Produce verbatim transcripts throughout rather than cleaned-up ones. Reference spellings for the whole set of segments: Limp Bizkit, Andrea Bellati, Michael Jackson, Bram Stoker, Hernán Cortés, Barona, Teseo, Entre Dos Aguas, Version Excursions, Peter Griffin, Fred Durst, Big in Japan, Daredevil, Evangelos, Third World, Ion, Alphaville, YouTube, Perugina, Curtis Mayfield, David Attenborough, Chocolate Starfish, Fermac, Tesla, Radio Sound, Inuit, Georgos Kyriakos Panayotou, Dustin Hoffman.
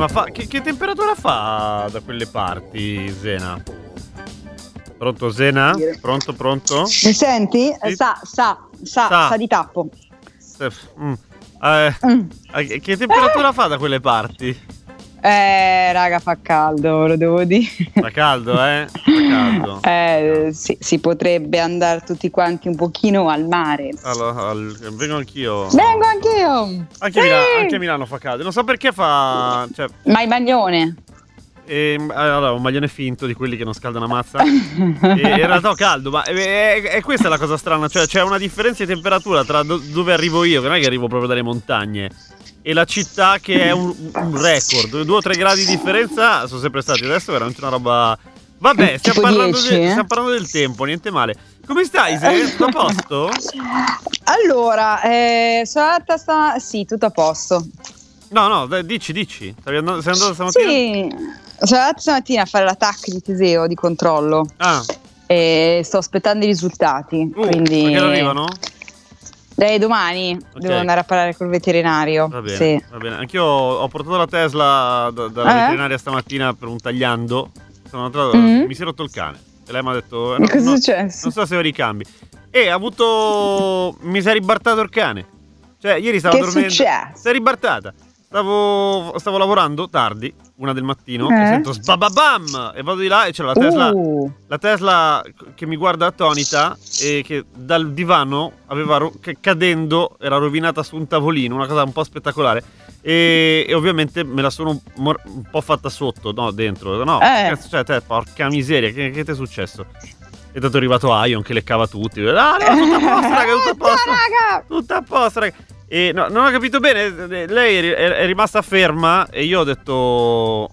ma fa... che, che temperatura fa da quelle parti, Zena? Pronto, Zena? Pronto, pronto? Mi senti? Sì? Sa, sa, sa, sa, sa di tappo. Mm. Eh, mm. Che temperatura eh. fa da quelle parti? Eh, raga, fa caldo, lo devo dire. Fa caldo, eh? Fa caldo. Eh, no. si, si potrebbe andare tutti quanti un pochino al mare. Allora, al, vengo anch'io. Vengo anch'io! Anche, sì! Milano, anche a Milano fa caldo. Non so perché fa... Cioè... Ma il maglione? E, allora, un maglione finto di quelli che non scaldano a mazza. E, in realtà ho caldo, ma è, è questa la cosa strana. Cioè, c'è una differenza di temperatura tra do, dove arrivo io, che non è che arrivo proprio dalle montagne, e la città, che è un, un record. Due o tre gradi di differenza sono sempre stati. Adesso è veramente una roba... Vabbè, stiamo parlando, dieci, di, eh? stiamo parlando del tempo, niente male. Come stai, sei tutto a posto? Allora, eh, sono andata sta... Sì, tutto a posto. No, no, dai, dici, dici. Sei andata stamattina? Sì. Sono andata stamattina a fare l'attacco di Teseo di controllo. Ah. E sto aspettando i risultati. Uh, quindi... Perché arrivano? Dai, domani okay. devo andare a parlare col veterinario. Va bene. Sì. Va bene. Anch'io ho portato la Tesla da, dalla eh? veterinaria stamattina per un tagliando. Sono andato, mm-hmm. Mi si è rotto il cane. E lei mi ha detto: no, cosa no, è successo? Non so se lo ricambi. E ha avuto. Mi si è ribartato il cane. Cioè, ieri stavo che dormendo. Si è ribartata. Stavo, stavo lavorando tardi, una del mattino, eh? e sento sbababam! E vado di là e c'era la Tesla, uh. la Tesla che mi guarda attonita e che dal divano aveva ro- cadendo era rovinata su un tavolino, una cosa un po' spettacolare. E, e ovviamente me la sono mor- un po' fatta sotto, no, dentro. No, eh. cioè, te, porca miseria, che, che ti è successo? E tanto è arrivato Ion che leccava tutti. Ah, no, tutto a posto, raga, tutto a posto, tutto a posto, raga. E no, non ho capito bene, lei è rimasta ferma e io ho detto,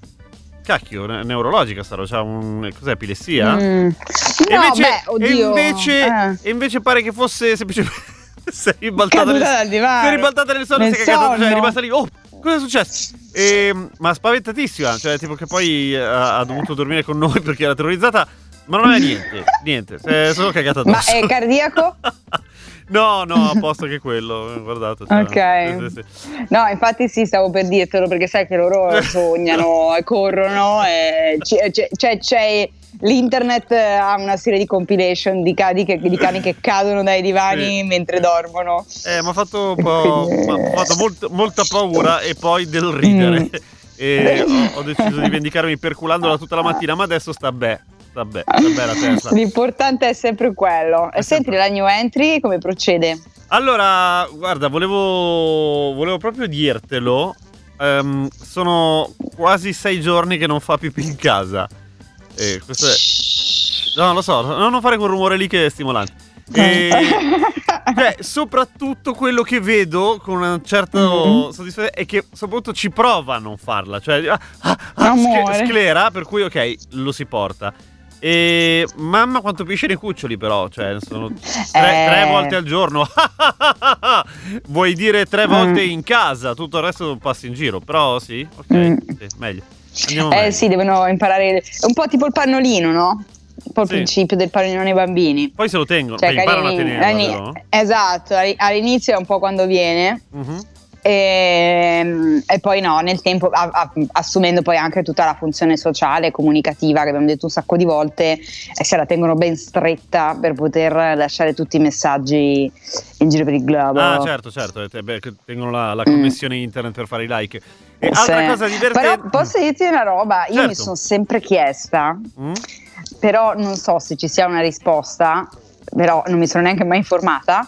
cacchio, neurologica sarò, c'ha un, cos'è, epilessia? Mm. No, invece, beh, oddio. E invece, eh. e invece pare che fosse semplicemente, sei ribaltata nel, sei ribaltata nel sonno, nel sei cacata, sonno. Cioè, è rimasta lì, oh, cosa è successo? E, ma spaventatissima, cioè tipo che poi ha, ha dovuto dormire con noi perché era terrorizzata, ma non è niente, niente, è solo cagata addosso. Ma è cardiaco? No, no, a posto che quello, guardate. Cioè, ok. Sì, sì. No, infatti sì, stavo per dirtelo, perché sai che loro sognano e corrono. E c'è, c'è, c'è l'internet ha una serie di compilation di cani che, di cani che cadono dai divani, sì, mentre dormono. Eh, mi ha fatto, quindi... fatto molto, molta paura e poi del ridere. Mm. E ho, ho deciso di vendicarmi perculandola tutta la mattina, ma adesso sta bene. Vabbè, vabbè, la Tesla. L'importante è sempre quello. E senti, la new entry come procede? Allora, guarda, volevo volevo proprio dirtelo. Um, sono quasi sei giorni che non fa pipì in casa. E questo è... No, lo so, non fare quel rumore lì che è stimolante. E... Beh, soprattutto quello che vedo con una certa mm-hmm. soddisfazione è che soprattutto ci prova a non farla. Cioè, ah, ah, ah, sclera, per cui ok, lo si porta. E mamma quanto pisce nei cuccioli, però, cioè sono tre, eh. tre volte al giorno. Vuoi dire tre volte mm. in casa, tutto il resto lo passi in giro, però sì, ok, mm. sì, meglio. Andiamo eh meglio. Sì, devono imparare, è un po' tipo il pannolino, no? Un po' il sì. principio del pannolino nei bambini. Poi se lo tengono, cioè, imparano a tenerlo. Esatto, all'inizio è un po' quando viene. Mm-hmm. E, e poi no, nel tempo a, a, assumendo poi anche tutta la funzione sociale e comunicativa che abbiamo detto un sacco di volte, e se la tengono ben stretta per poter lasciare tutti i messaggi in giro per il globo. Ah certo, certo, beh, tengono la, la connessione mm. internet per fare i like. E sì. Altra cosa divertente. Però posso dirti una roba, io certo. mi sono sempre chiesta, mm. però non so se ci sia una risposta, però non mi sono neanche mai informata.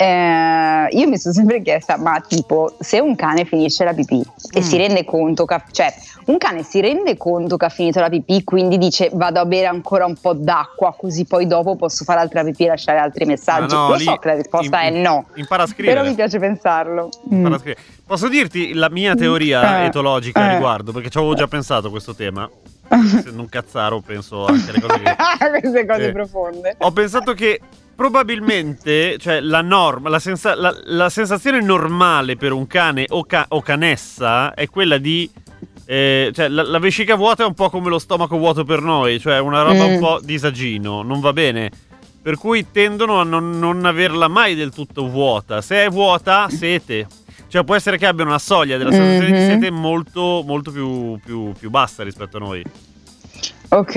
Eh, io mi sono sempre chiesta, ma tipo se un cane finisce la pipì mm. e si rende conto che, cioè un cane si rende conto che ha finito la pipì, quindi dice vado a bere ancora un po' d'acqua così poi dopo posso fare altra pipì e lasciare altri messaggi. No, no, lo so che la risposta in, è no, impara a scrivere, però mi piace pensarlo. Mm. Posso dirti la mia teoria eh, etologica eh. riguardo, perché ci avevo già pensato a questo tema. Se non cazzaro penso anche alle cose che... queste cose eh. profonde. Ho pensato che probabilmente, cioè la norma, la, sensa- la, la sensazione normale per un cane o, ca- o canessa è quella di, eh, cioè la, la vescica vuota è un po' come lo stomaco vuoto per noi, cioè una roba mm. un po' disagino, non va bene, per cui tendono a non, non averla mai del tutto vuota, se è vuota, sete, Cioè può essere che abbiano una soglia della sensazione mm-hmm. di sete molto, molto più, più, più bassa rispetto a noi. Ok.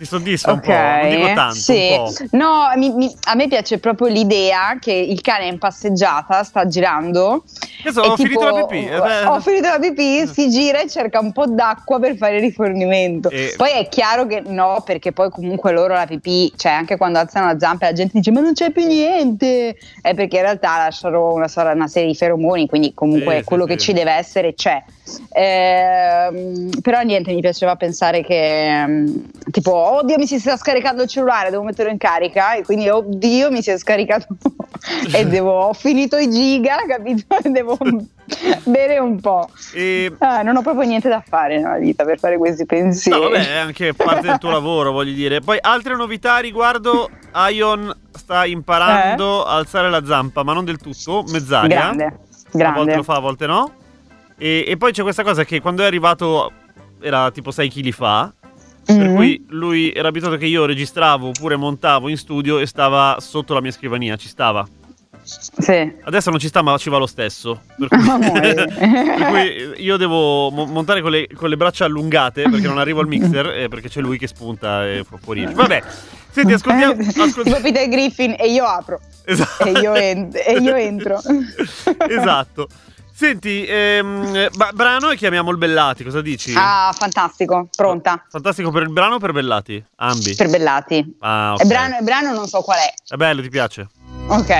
Ti soddisfa okay. un po', non dico tanto, sì. un po'. No, mi, mi, a me piace proprio l'idea che il cane in passeggiata sta girando. Adesso ho tipo, finito la pipì. Eh, ho finito la pipì, si gira e cerca un po' d'acqua per fare rifornimento. E... Poi è chiaro che no, perché poi comunque loro la pipì, cioè anche quando alzano la zampa la gente dice ma non c'è più niente. È perché in realtà lasciano una, una serie di feromoni, quindi comunque sì, quello sì, che sì. ci deve essere c'è. Eh, però niente, mi piaceva pensare che tipo... Oddio, mi si sta scaricando il cellulare, devo metterlo in carica. E quindi, oddio, mi si è scaricato e devo, ho finito i giga, capito? E devo bere un po'. E... Ah, non ho proprio niente da fare nella vita per fare questi pensieri. No, vabbè, è anche parte del tuo lavoro, voglio dire. Poi, altre novità riguardo Ion sta imparando eh? a alzare la zampa, ma non del tutto, mezz'aria. Grande, grande. A volte lo fa, a volte no. E, e poi c'è questa cosa che quando è arrivato era tipo sei chili fa. Per mm-hmm. cui lui era abituato che io registravo oppure montavo in studio e stava sotto la mia scrivania, ci stava. Sì. Adesso non ci sta, ma ci va lo stesso. Per cui, oh, per cui io devo mo- montare con le, con le braccia allungate perché non arrivo al mixer, eh, perché c'è lui che spunta e fu- fuori. Vabbè, senti, ascoltiamo. ascoltiamo. Peter Griffin e io apro. Esatto. E io, en- e io entro. Esatto. Senti, ehm, b- brano e chiamiamo il Bellati, cosa dici? Ah, fantastico, pronta. Fantastico per il brano o per Bellati? Ambi. Per Bellati. Ah, ok. E brano, e brano non so qual è. È bello, ti piace? Ok.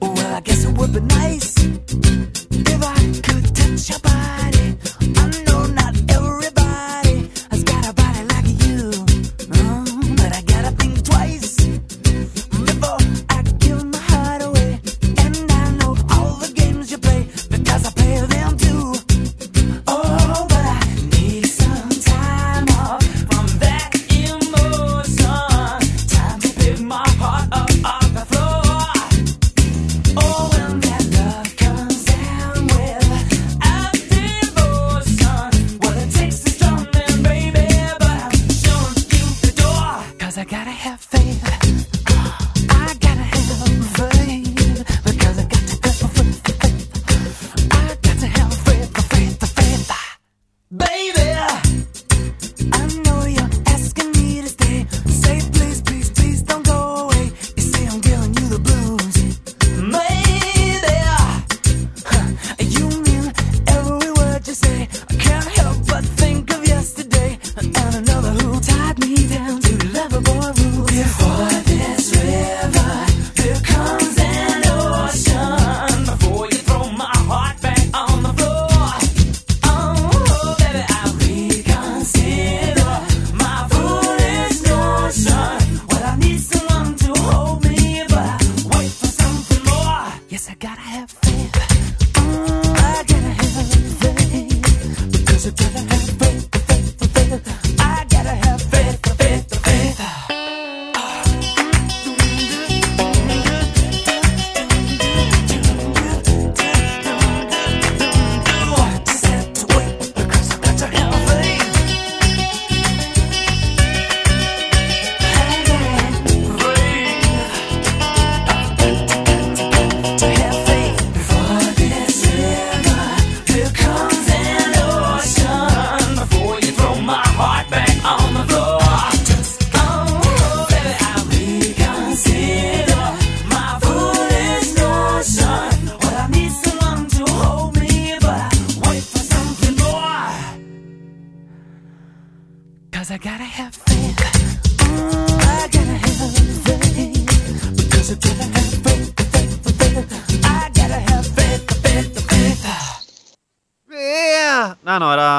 Oh, well, I guess it would be nice if I could touch your body. I know not everybody has got a body like you. No, but I gotta think twice before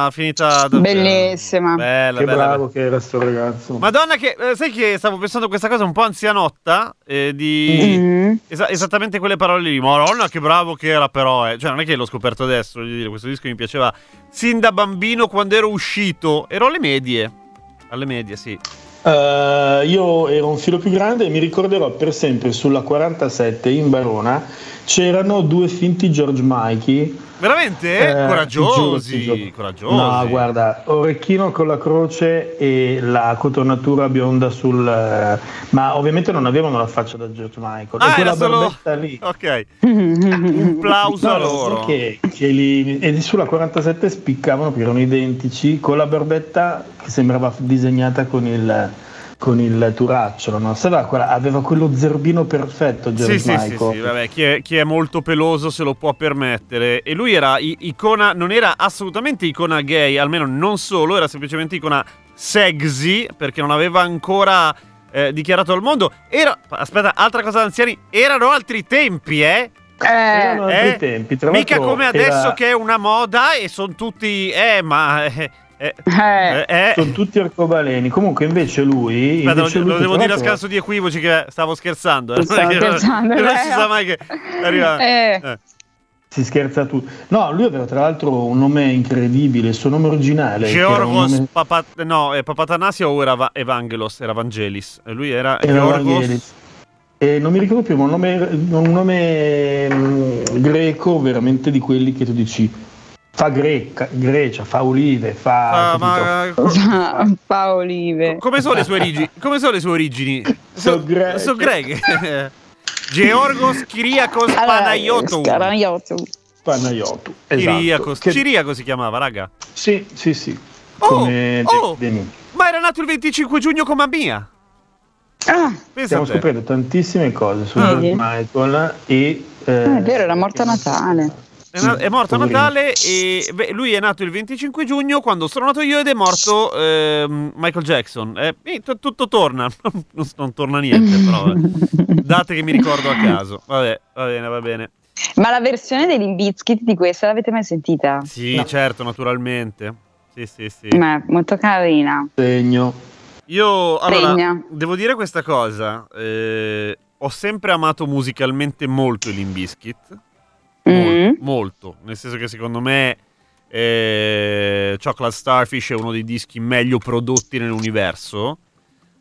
I finita davvero. Bellissima. Bella, che bella, bravo bella. Che era sto ragazzo. Madonna che eh, sai che stavo pensando a questa cosa un po' anzianotta eh, di mm-hmm. es- esattamente quelle parole lì. Madonna che bravo che era però eh. Cioè non è che l'ho scoperto adesso, voglio dire, questo disco mi piaceva sin da bambino quando ero uscito. Ero alle medie. Alle medie, sì. Uh, io ero un filo più grande e mi ricorderò per sempre sulla quarantasette in Barona c'erano due finti George Michael. Veramente? Eh, coraggiosi, ti giuro, ti giuro. coraggiosi. No, guarda, orecchino con la croce e la cotonatura bionda sul... Eh, ma ovviamente non avevano la faccia da George Michael. Ah, e quella solo... barbetta lì. Ok. Un plauso no, a loro. Perché, che li, e sulla quarantasette spiccavano perché erano identici, con la barbetta che sembrava disegnata con il... con il turacciolo, no? Aveva quello zerbino perfetto George sì, Michael. Sì, sì, sì, vabbè, chi è, chi è molto peloso se lo può permettere. E lui era icona, non era assolutamente icona gay, almeno non solo, era semplicemente icona sexy, perché non aveva ancora eh, dichiarato al mondo. Era, aspetta, altra cosa da anziani, erano altri tempi, eh? Eh, erano altri eh? tempi. Tra Mica come era... adesso che è una moda e sono tutti... Eh, ma... Eh, Eh, eh, eh. Sono tutti arcobaleni. Comunque invece lui, invece Guarda, lui lo devo dire a scanso di equivoci che stavo scherzando, eh. non, è che, scherzando, non, non si sa mai che arriva eh. Eh. si scherza tutto. No, lui aveva tra l'altro un nome incredibile, il suo nome originale Georgos nome... Papa... no, eh, Papathanasiou era Evangelos, era Evangelis, lui era, era Georgos Eh, non mi ricordo più, ma un nome, un nome mh, greco veramente di quelli che tu dici fa greca, Grecia, fa olive, fa... Ah, ma... fa olive. Come sono le sue origini? Come sono le sue origini? Sono so greche. So greche. Georgos Kyriakos Panayotou. Panayotou. Panayotou, esatto. Kyriakos. Che... Kyriakos si chiamava, raga? Sì, sì, sì. Oh, come oh, De, De ma era nato il venticinque giugno come mia. Ah, stiamo scoprendo tantantissime cose su ah, Michael e... Eh, ah, è vero, era morto a Natale. È morto a Natale e beh, lui è nato il venticinque giugno quando sono nato io ed è morto eh, Michael Jackson. Eh, tutto torna, non, non torna niente però. Eh. Date che mi ricordo a caso. Vabbè, va bene, va bene. Ma la versione dei Limp Bizkit di questa l'avete mai sentita? Sì, no. certo, naturalmente. Sì, sì, sì. Ma è molto carina. Segno. Io allora Segno. devo dire questa cosa. Eh, ho sempre amato musicalmente molto i Limp Bizkit. Molto, mm. molto, nel senso che secondo me eh, Chocolate Starfish è uno dei dischi meglio prodotti nell'universo.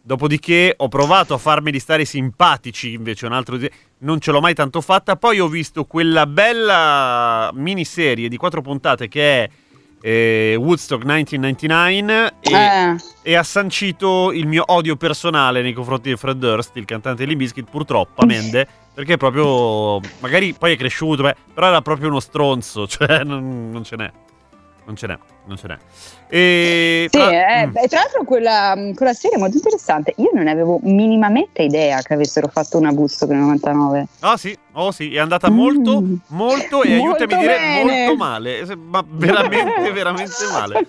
Dopodiché ho provato a farmeli stare simpatici invece un altro di... non ce l'ho mai tanto fatta. Poi ho visto quella bella miniserie di quattro puntate che è eh, Woodstock millenovecentonovantanove e, eh. e ha sancito il mio odio personale nei confronti di Fred Durst, il cantante di Limp Bizkit, purtroppo, Mende. Perché proprio, magari poi è cresciuto, beh, però era proprio uno stronzo, cioè non, non ce n'è, non ce n'è, non ce n'è. E sì, tra, eh, mh. tra l'altro quella, quella serie è molto interessante, io non avevo minimamente idea che avessero fatto una busta per il novantanove. Ah sì, oh sì, è andata molto, mm. molto, e molto aiutami a dire molto male, ma veramente, veramente male.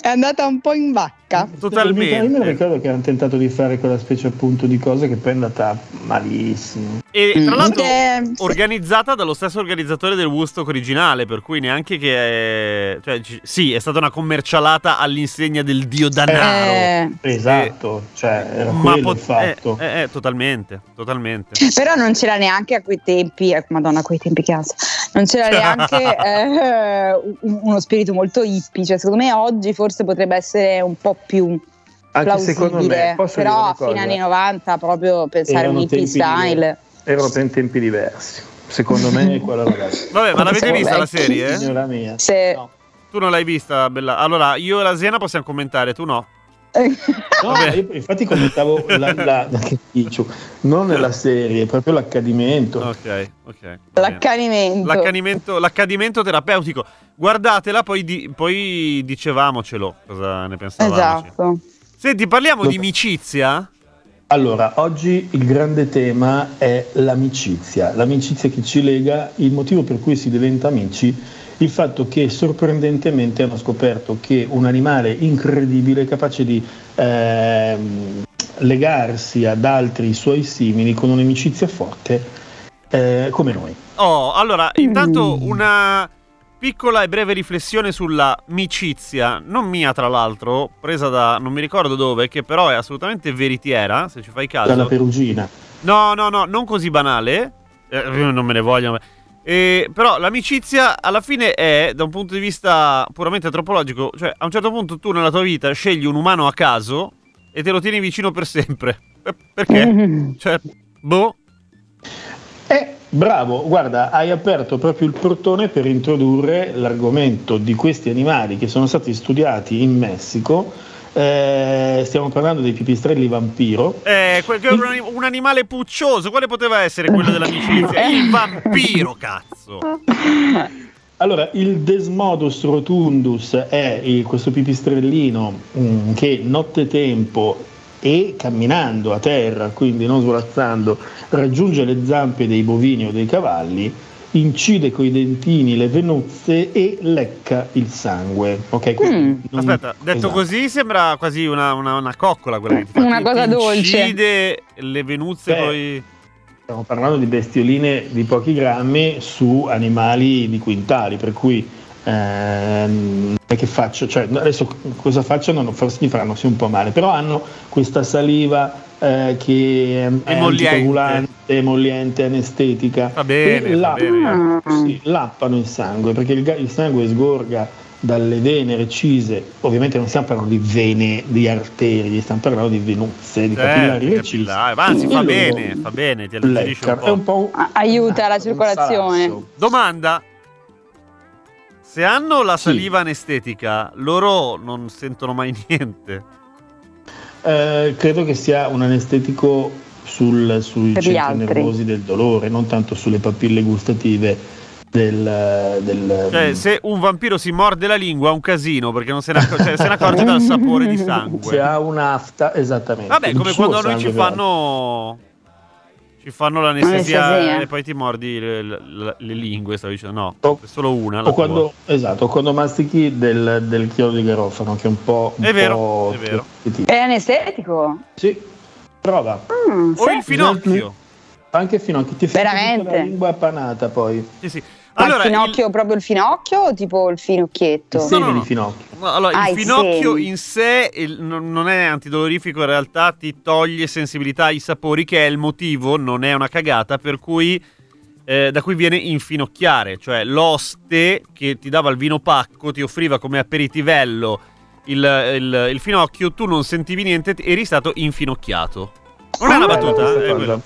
È andata un po' in vacca. Totalmente. Io me lo ricordo che hanno tentato di fare quella specie appunto di cose che poi è andata malissimo. E tra l'altro mm. organizzata dallo stesso organizzatore del Woodstock originale, per cui neanche che... È... Cioè, c- sì, è stata una commercialata all'insegna del dio danaro. Eh, esatto, eh, cioè era ma quello pot- il fatto. Eh, eh, totalmente, totalmente. Però non c'era neanche a quei tempi, eh, madonna, a quei tempi che ansia. Non c'era neanche eh, uno spirito molto hippie, cioè secondo me oggi forse potrebbe essere un po' più anche plausibile, secondo me, però fino agli novanta proprio pensare a un hippie style. Erano in tempi diversi, secondo me quella ragazzi. Vabbè, ma l'avete vista la serie? Eh? Signora mia. Se... No. Tu non l'hai vista, Bella? Allora, io e la Zena possiamo commentare, tu no. No, io infatti commentavo la, la, non la serie, proprio l'accadimento. Ok, ok. L'accanimento. L'accanimento, l'accadimento terapeutico. Guardatela, poi, di, poi dicevamocelo cosa ne pensavamo. Esatto. Senti, parliamo Lo... di amicizia? Allora, oggi il grande tema è l'amicizia. L'amicizia che ci lega, il motivo per cui si diventa amici, il fatto che sorprendentemente hanno scoperto che un animale incredibile è capace di eh, legarsi ad altri suoi simili con un'amicizia forte eh, come noi. Oh, allora, intanto una piccola e breve riflessione sulla amicizia, non mia tra l'altro, presa da non mi ricordo dove, che però è assolutamente veritiera, se ci fai caso. Dalla Perugina. No, no, no, non così banale, eh, non me ne vogliono... Eh, però l'amicizia alla fine è, da un punto di vista puramente antropologico, cioè a un certo punto tu nella tua vita scegli un umano a caso e te lo tieni vicino per sempre. Perché? Cioè, boh. Eh, Bravo, guarda, hai aperto proprio il portone per introdurre l'argomento di questi animali che sono stati studiati in Messico. Eh, stiamo parlando dei pipistrelli vampiro. Eh, un, un animale puccioso, quale poteva essere quello dell'amicizia? Il vampiro, cazzo! Allora, il Desmodus rotundus è il, questo pipistrellino mh, che nottetempo e camminando a terra, quindi non svolazzando, raggiunge le zampe dei bovini o dei cavalli, incide coi dentini le venuzze e lecca il sangue. Ok, mm. non... Aspetta, detto esatto. così sembra quasi una, una, una coccola quella che ti fa. Una cosa incide dolce. Incide le venuzze. Beh, coi... Stiamo parlando di bestioline di pochi grammi su animali di quintali, per cui ehm, che faccio? Cioè, adesso cosa facciano? Forse gli faranno sì un po' male, però hanno questa saliva eh, che è anticoagulante, emolliente, anestetica. Va bene, e va bene. Sì, lappano il sangue, perché il, il sangue sgorga dalle vene recise. Ovviamente non stiamo parlando di vene, di arterie, stiamo parlando di venuzze, di capillari eh, recisi. Anzi, fa bene, fa bene, ti alleggerisce un po'. È un po' un, aiuta la circolazione. Domanda: se hanno la saliva sì. anestetica, loro non sentono mai niente? Eh, credo che sia un anestetico sul, sui centri nervosi del dolore, non tanto sulle papille gustative. Del, del, cioè, se un vampiro si morde la lingua è un casino, perché non se ne, accor- cioè, se ne accorge dal sapore di sangue. Se ha un'afta, esattamente. Vabbè, come quando noi ci fanno, ci fanno l'anestesia, l'anestesia e poi ti mordi le, le, le lingue, stavo dicendo, no, o, è solo una. O quando, esatto, quando mastichi del, del chiodo di garofano, che è un po'. Un è vero, po è vero. È anestetico? Sì, prova. Mm, o il finocchio. Anche il finocchio, ti fai la lingua appanata poi. Sì, sì. Allora, ma il finocchio, il... proprio il finocchio o tipo il finocchietto? Il seme no, no, no. di finocchio. No, allora, ah, il finocchio in sé il, non è antidolorifico, in realtà ti toglie sensibilità ai sapori, che è il motivo, non è una cagata, per cui eh, da cui viene infinocchiare, cioè l'oste che ti dava il vino pacco ti offriva come aperitivello il, il, il finocchio, tu non sentivi niente, eri stato infinocchiato. Non è una battuta, eh, è quello.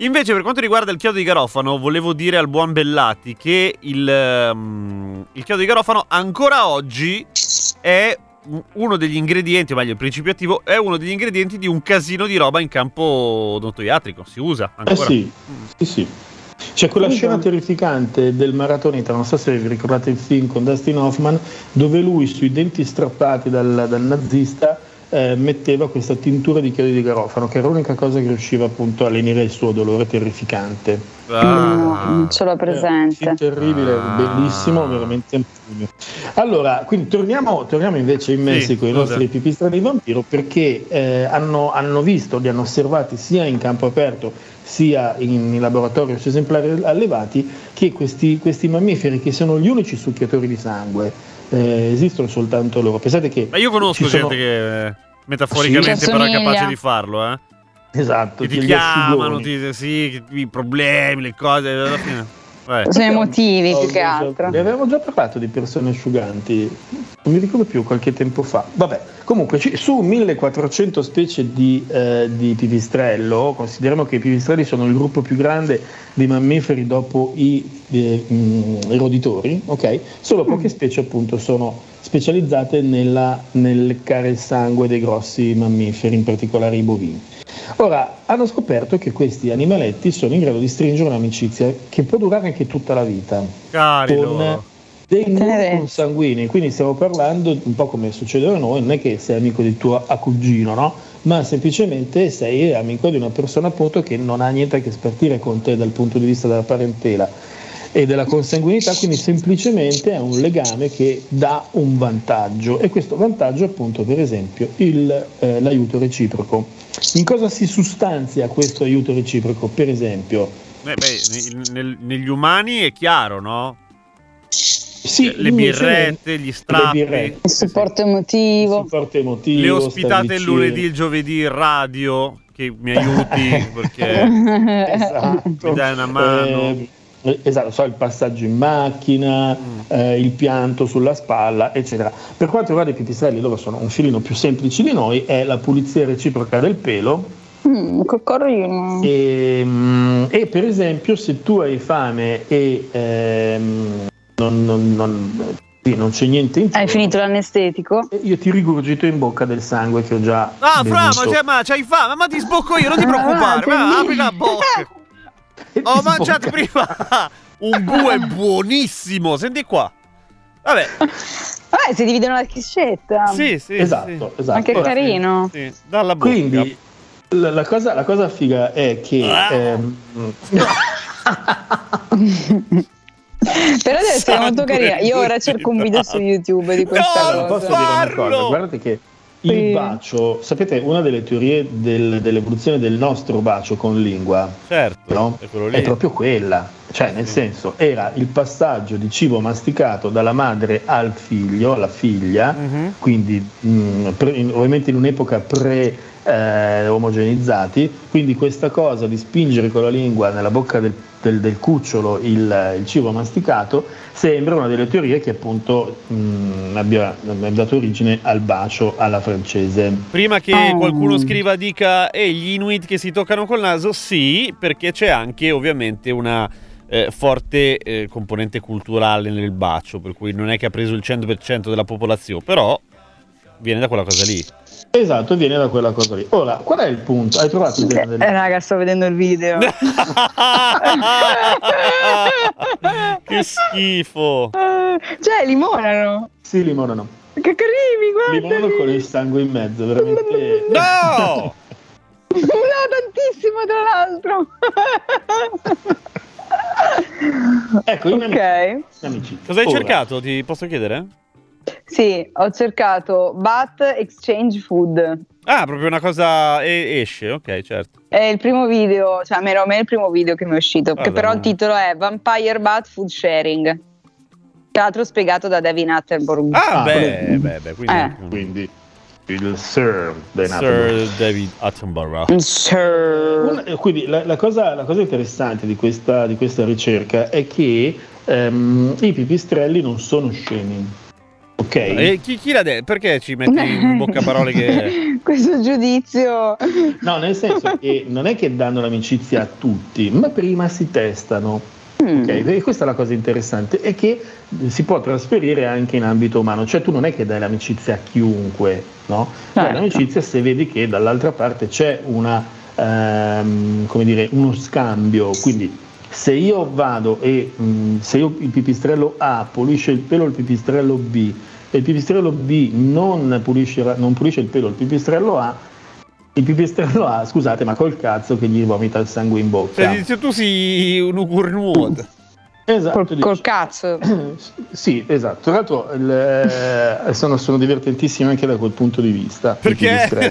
Invece per quanto riguarda il chiodo di garofano, volevo dire al buon Bellati che il, um, il chiodo di garofano ancora oggi è uno degli ingredienti, o meglio il principio attivo, è uno degli ingredienti di un casino di roba in campo odontoiatrico, si usa ancora. Eh sì, mm. sì, sì. C'è quella Quindi, scena terrificante del maratoneta, non so se vi ricordate il film con Dustin Hoffman, dove lui sui denti strappati dal, dal nazista Eh, metteva questa tintura di chiodo di garofano, che era l'unica cosa che riusciva appunto a lenire il suo dolore terrificante. Ah, no, non ce l'ho presente. Eh, terribile, ah. bellissimo, veramente un pugno. Allora, quindi torniamo, torniamo invece in Messico, sì, i nostri pipistrelli vampiro, perché eh, hanno, hanno visto, li hanno osservati sia in campo aperto sia in laboratorio su esemplari allevati, che questi, questi mammiferi, che sono gli unici succhiatori di sangue, Eh, esistono soltanto loro. Pensate che. Ma io conosco gente sono... che metaforicamente sì, però è capace di farlo, eh? Esatto. Che ti chiamano, ti, sì, i problemi, le cose. Alla fine. Sono emotivi più che altro. Ne avevamo già parlato di persone asciuganti, non mi ricordo più, qualche tempo fa. Vabbè, comunque su millequattrocento specie di, eh, di pipistrello, consideriamo che i pipistrelli sono il gruppo più grande dei mammiferi dopo i, eh, i roditori, ok? Solo poche specie appunto sono specializzate nella, nel leccare il sangue dei grossi mammiferi, in particolare i bovini. Ora, hanno scoperto che questi animaletti sono in grado di stringere un'amicizia che può durare anche tutta la vita. Carico. Con dei nodi consanguinei, quindi stiamo parlando un po' come succede a noi, non è che sei amico di tuo cugino, no? Ma semplicemente sei amico di una persona appunto che non ha niente a che spartire con te dal punto di vista della parentela e della consanguinità, quindi semplicemente è un legame che dà un vantaggio, e questo vantaggio appunto per esempio il, eh, l'aiuto reciproco. In cosa si sostanzia questo aiuto reciproco? Per esempio beh, beh, nel, negli umani è chiaro, no? Sì, le birrette, gli strappi, le birrette, il supporto emotivo, il supporto emotivo, le ospitate il lunedì, il giovedì in radio, che mi aiuti perché esatto. mi dai una mano. Eh, Esatto, so, il passaggio in macchina, mm. eh, il pianto sulla spalla, eccetera. Per quanto riguarda i pipistrelli, loro sono un filino più semplici di noi, è la pulizia reciproca del pelo, Mm, che carino. E, e per esempio, se tu hai fame e ehm, non, non, non, sì, non c'è niente in hai fuori, finito l'anestetico, io ti rigurgito in bocca del sangue che ho già. Ah, fra, ma, cioè, ma c'hai fame? Ma ti sbocco io, non ti preoccupare. Ma, apri la bocca. Ho mangiato prima un bue buonissimo. Senti qua. Vabbè. Vabbè, si dividono la chiscetta. Sì, sì, esatto, sì. Esatto. Ma che ora, carino. Sì, sì. Dalla bocca. Quindi la, la, cosa, la cosa figa è che ah. ehm... Però deve essere molto carina. Io ora cerco un video su YouTube di questa no, cosa. Posso dire una cosa? Guardate che il sì. bacio, sapete, una delle teorie del, dell'evoluzione del nostro bacio con lingua, certo, no? È, è proprio quella, cioè nel sì. senso era il passaggio di cibo masticato dalla madre al figlio, alla figlia, uh-huh. quindi mh, pre, in, ovviamente in un'epoca pre-omogenizzati, eh, quindi questa cosa di spingere con la lingua nella bocca del, del, del cucciolo il, il cibo masticato sembra una delle teorie che appunto mh, abbia, abbia dato origine al bacio alla francese. Prima che oh. qualcuno scriva dica e gli Inuit che si toccano col naso, sì, perché c'è anche ovviamente una eh, forte eh, componente culturale nel bacio, per cui non è che ha preso il cento per cento della popolazione, però viene da quella cosa lì. Esatto, viene da quella cosa lì. Ora, qual è il punto? Hai trovato il tema del... Eh, raga, sto vedendo il video. Che schifo. Cioè, limonano. Sì, limonano. Che carini, guarda. Limonano con il sangue in mezzo, veramente. No! No, tantissimo, tra l'altro. Ecco, in okay. amici. Cosa hai Ora. cercato? Ti posso chiedere? Sì, ho cercato Bat Exchange Food. Ah, proprio una cosa e- esce, ok, certo. È il primo video, cioè a me è il primo video che mi è uscito, ah, che però il titolo è Vampire Bat Food Sharing, tra l'altro spiegato da David Attenborough. Ah, ah beh, beh, beh, quindi, eh. quindi il Sir David Attenborough. Sir David Attenborough. Sir. Una, quindi la, la, cosa, la cosa interessante di questa, di questa ricerca è che um, i pipistrelli non sono scemi. Ok. E chi, chi la de- perché ci metti in bocca parole che... Questo giudizio... No, nel senso che non è che danno l'amicizia a tutti, ma prima si testano. Mm. Okay? E questa è la cosa interessante, è che si può trasferire anche in ambito umano. Cioè tu non è che dai l'amicizia a chiunque, no? Certo. Dai l'amicizia se vedi che dall'altra parte c'è una, ehm, come dire, uno scambio, quindi... Se io vado e mh, se io, il pipistrello A pulisce il pelo al pipistrello B e il pipistrello B non pulisce, non pulisce il pelo al pipistrello A, il pipistrello A, scusate, ma col cazzo che gli vomita il sangue in bocca. Se, se tu sei un ugurnuoto. Esatto. Col, col cazzo. Sì, esatto. Tra l'altro le, sono, sono divertentissimi anche da quel punto di vista. Perché? Aspetta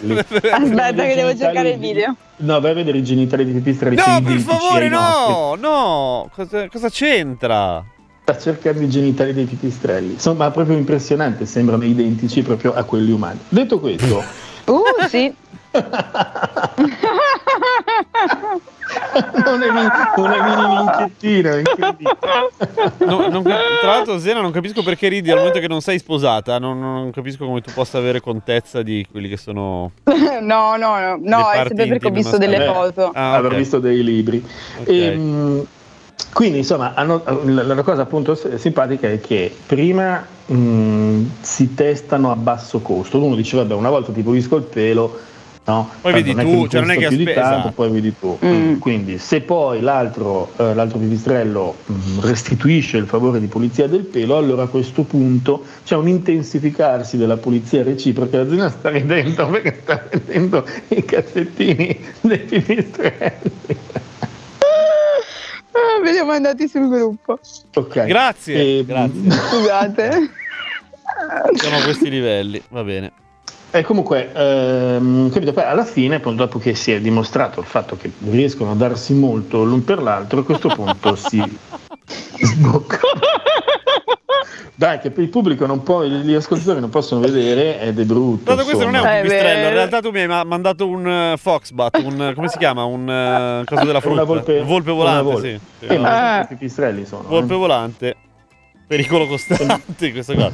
che devo cercare il video. No, vai a vedere i genitali di pipistrelli. No, per favore, no, no, cosa, cosa c'entra? Sta cercando i genitali dei pipistrelli. Insomma, proprio impressionante, sembrano identici proprio a quelli umani. Detto questo, uh, sì. Non è minimo incettino, incredibile. No, non, tra l'altro, Zena, non capisco perché ridi al momento che non sei sposata. Non, non capisco come tu possa avere contezza di quelli che sono. No, no, no, no, è sempre perché ho visto delle eh, foto. Ah, okay. Avrò visto dei libri. Okay. Ehm, quindi, insomma, hanno, la, la cosa appunto simpatica è che prima mh, si testano a basso costo. Uno dice, vabbè, una volta ti pulisco il pelo. No? Poi vedi non tu, cioè non è che aspe- tanto, esatto. Poi vedi tu. Mm. Quindi se poi l'altro, eh, l'altro pipistrello mh, restituisce il favore di pulizia del pelo, allora a questo punto c'è un intensificarsi della pulizia reciproca. La zona sta ridendo perché sta vedendo i cazzettini dei pipistrelli. Ah, ve li ho mandati sul gruppo. Ok. Grazie. E, Grazie. Scusate. Siamo a questi livelli, va bene. E comunque, ehm, capito, poi alla fine, appunto, dopo che si è dimostrato il fatto che riescono a darsi molto l'un per l'altro, a questo punto si sbocca. Dai, che il pubblico non può, gli ascoltatori non possono vedere ed è brutto. Tanto questo non è un pipistrello, in realtà tu mi hai mandato un uh, foxbat, un, come si chiama, un uh, coso della frutta, volpe, volpe volante, volpe. Sì. Eh, no. Ma che pipistrelli sono? Volpe eh? volante. Pericolo costante questa cosa.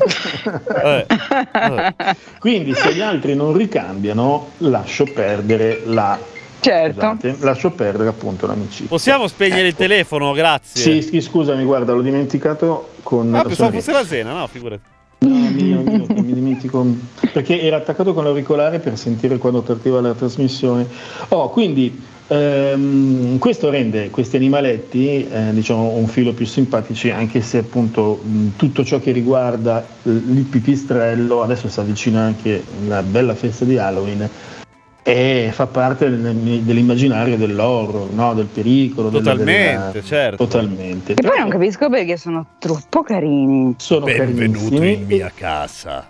Vabbè. Vabbè. Quindi se gli altri non ricambiano, lascio perdere la Certo. Esatto. La sua perdere appunto l'amicizia. Possiamo spegnere il telefono, grazie. Sì, sì, scusami, guarda, l'ho dimenticato con... Ah, pensavo fosse la cena, no, figurati. No, mio, mio, mi dimentico. Perché era attaccato con l'auricolare per sentire quando partiva la trasmissione. Oh, quindi... Um, questo rende questi animaletti eh, diciamo un filo più simpatici, anche se appunto mh, tutto ciò che riguarda il pipistrello, adesso si avvicina anche la bella festa di Halloween e fa parte del, dell'immaginario dell'horror, no? Del pericolo, totalmente, della, certo, totalmente. E poi non capisco perché sono troppo carini. Sono benvenuti carinissimi. In mia casa.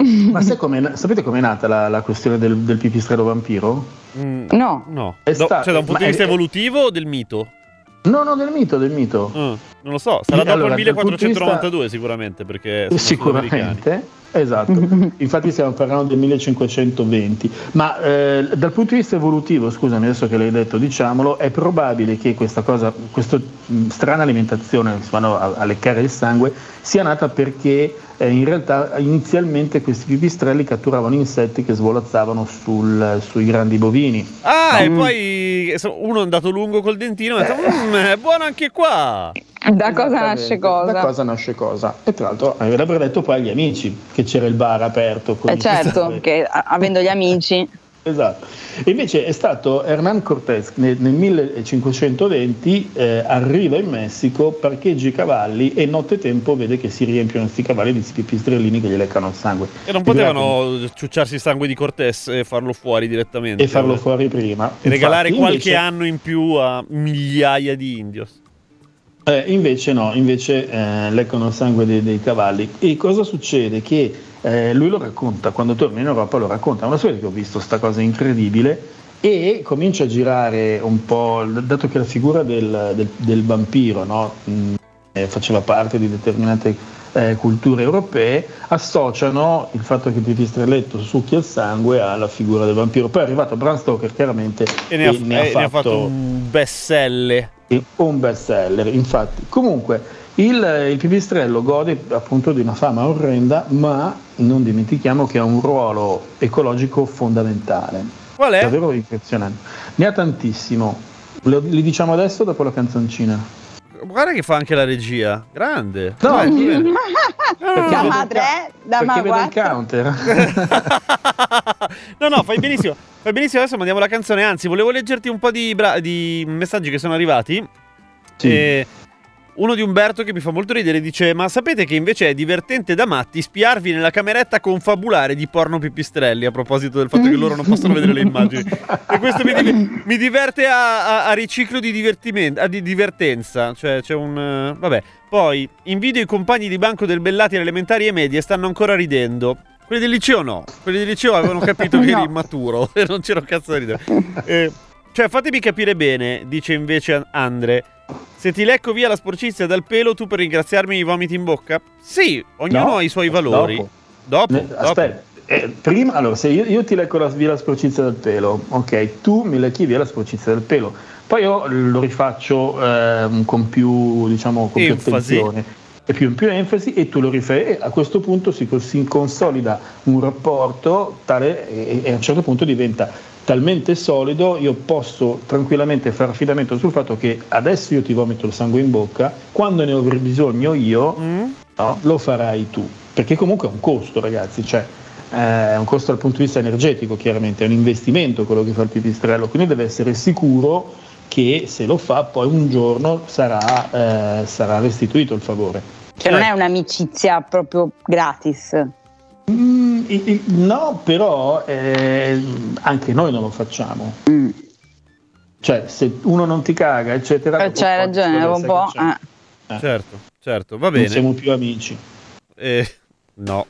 Ma com'è, sapete com'è nata la, la questione del, del pipistrello vampiro? Mm, no, no. È no sta, cioè da un punto di vista è, evolutivo o del mito? No, no, del mito, del mito. Mm, non lo so, sarà dopo allora, il millequattrocentonovantadue vista, sicuramente, perché sicuramente, esatto. Infatti stiamo parlando del millecinquecentoventi. Ma eh, dal punto di vista evolutivo, scusami adesso che l'hai detto, diciamolo, è probabile che questa cosa, questa strana alimentazione che si fanno a, a leccare il sangue, sia nata perché... in realtà inizialmente questi pipistrelli catturavano insetti che svolazzavano sul, sui grandi bovini. Ah, mm. E poi uno è andato lungo col dentino e ha detto mmm, è buono anche qua. Da cosa nasce cosa? Da cosa nasce cosa? E tra l'altro avrebbero detto poi agli amici che c'era il bar aperto. Con eh certo, che avendo gli amici. Esatto. Invece è stato Hernán Cortés nel, nel millecinquecentoventi, eh, arriva in Messico, parcheggia i cavalli e nottetempo vede che si riempiono questi cavalli di pipistrellini che gli leccano il sangue. E non potevano e ciucciarsi il sangue di Cortés e farlo fuori direttamente? E farlo fuori prima. E regalare infatti, qualche invece... anno in più a migliaia di indios. Eh, invece no, invece eh, leccano il sangue dei, dei cavalli. E cosa succede? Che eh, lui lo racconta, quando torna in Europa lo racconta, una sera che ho visto sta cosa incredibile, e comincia a girare un po', dato che la figura del, del, del vampiro, no? Mh, eh, faceva parte di determinate eh, culture europee, associano il fatto che il pipistrelletto succhia il sangue alla figura del vampiro. Poi è arrivato Bram Stoker chiaramente e ne ha, e ne ha, eh, fatto... Ne ha fatto un best-seller. Un best seller, infatti. Comunque il, il pipistrello gode appunto di una fama orrenda, ma non dimentichiamo che ha un ruolo ecologico fondamentale. Qual è? Davvero impressionante. Ne ha tantissimo. Lo, li diciamo adesso dopo la canzoncina. Guarda che fa anche la regia. Grande. No, no, no, no. Da madre, eh? Da perché vedo il counter. No, no, fai benissimo. Va benissimo, adesso mandiamo la canzone, anzi volevo leggerti un po' di, bra- di messaggi che sono arrivati. Sì. E uno di Umberto che mi fa molto ridere dice: ma sapete che invece è divertente da matti spiarvi nella cameretta confabulare di porno pipistrelli, a proposito del fatto che loro non possono vedere le immagini. E questo mi, di- mi diverte a, a, a riciclo di divertimento, a di divertenza, cioè c'è un... Uh, vabbè. Poi, invidio i compagni di banco del Bellati alle elementari e medie, stanno ancora ridendo. Quelli del liceo no, quelli del liceo avevano capito che no. Eri immaturo e non c'era un cazzo da ridere. Eh, cioè fatemi capire bene, dice invece Andre, se ti lecco via la sporcizia dal pelo tu per ringraziarmi mi vomiti in bocca? Sì, ognuno no, ha i suoi valori. Dopo, dopo, ne, dopo. Aspetta, eh, prima, allora se io, io ti lecco la, via la sporcizia dal pelo, ok, tu mi lecchi via la sporcizia dal pelo, poi io lo rifaccio eh, con più, diciamo, con più attenzione. E più in più enfasi e tu lo rifai e a questo punto si, si consolida un rapporto tale e, e a un certo punto diventa talmente solido, io posso tranquillamente fare affidamento sul fatto che adesso io ti vomito il sangue in bocca, quando ne avrò bisogno io mm. no, lo farai tu, perché comunque è un costo ragazzi, cioè è un costo dal punto di vista energetico chiaramente, è un investimento quello che fa il pipistrello, quindi deve essere sicuro che se lo fa poi un giorno sarà, eh, sarà restituito il favore. Cioè non è un'amicizia proprio gratis? Mm, no, però eh, anche noi non lo facciamo. Mm. Cioè se uno non ti caga eccetera... Eh, c'hai ragione, un po'... Ah. Eh. Certo, certo, va bene. Non siamo più amici. Eh, no.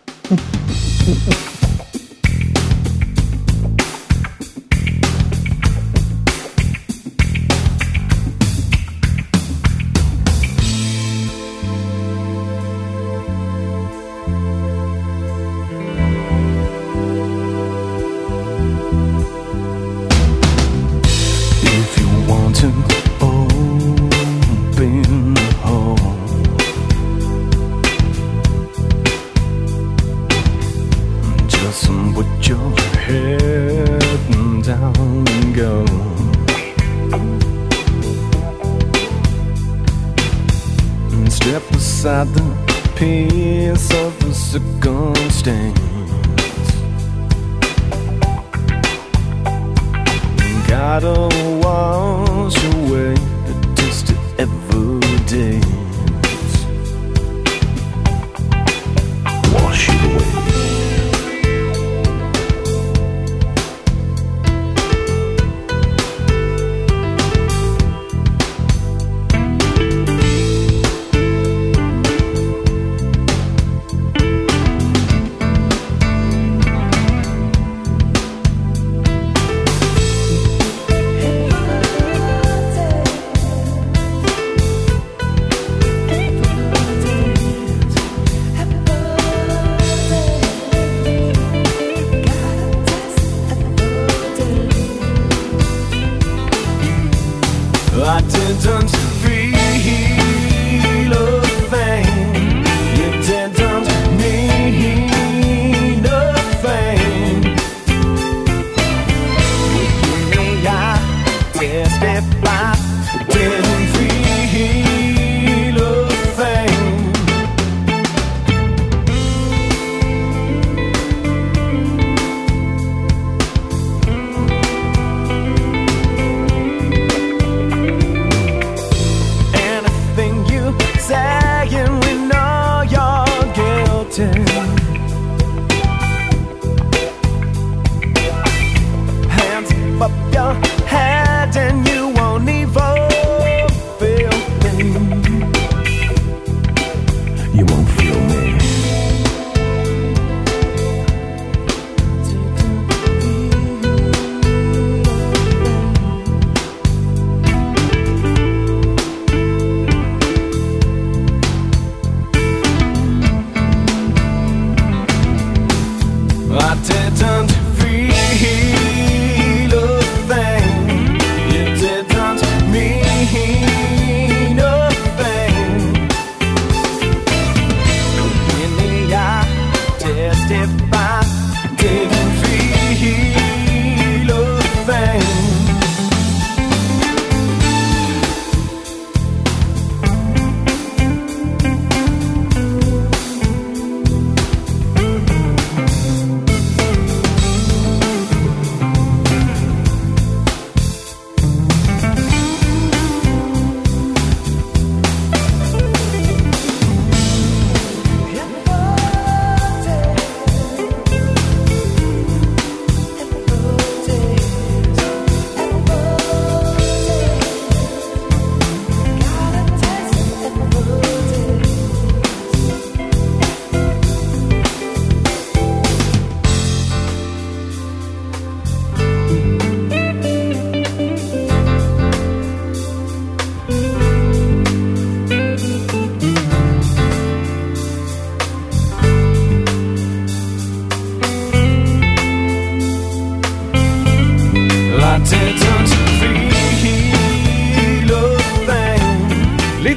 inside the piece of a circumstance. Gotta wash away the dust of every day. Wash it away.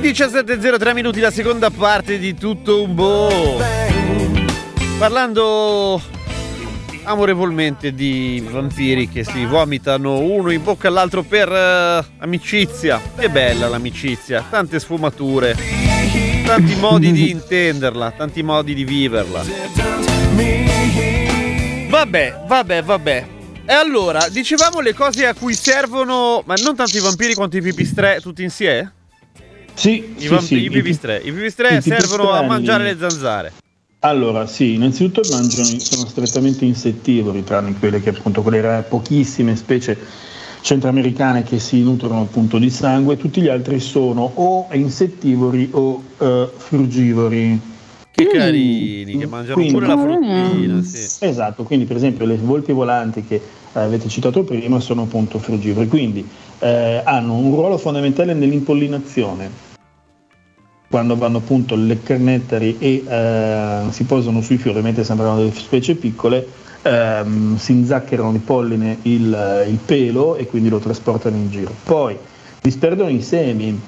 diciassette e zero tre minuti, la seconda parte di Tutto un Boh, parlando amorevolmente di vampiri che si vomitano uno in bocca all'altro per uh, amicizia. È bella l'amicizia, tante sfumature, tanti modi di intenderla, tanti modi di viverla. Vabbè, vabbè, vabbè. E allora, dicevamo le cose a cui servono, ma non tanto i vampiri quanto i pipistrè tutti insieme? Sì, i, vamp- sì, sì. I pipistrè, I pipistrè I servono a mangiare le zanzare. Allora, sì, innanzitutto mangiano, sono strettamente insettivori, tranne quelle che appunto quelle pochissime specie centroamericane che si nutrono appunto di sangue. Tutti gli altri sono o insettivori o uh, frugivori. Che carini, mm. che mangiano quindi, pure la fruttina, sì. Esatto, quindi per esempio le volpi volanti che avete citato prima sono appunto frugivori, quindi eh, hanno un ruolo fondamentale nell'impollinazione. Quando vanno appunto a leccare nettari e eh, si posano sui fiori, mentre sembrano delle specie piccole, ehm, si inzaccherano di polline il, il pelo e quindi lo trasportano in giro. Poi disperdono i semi,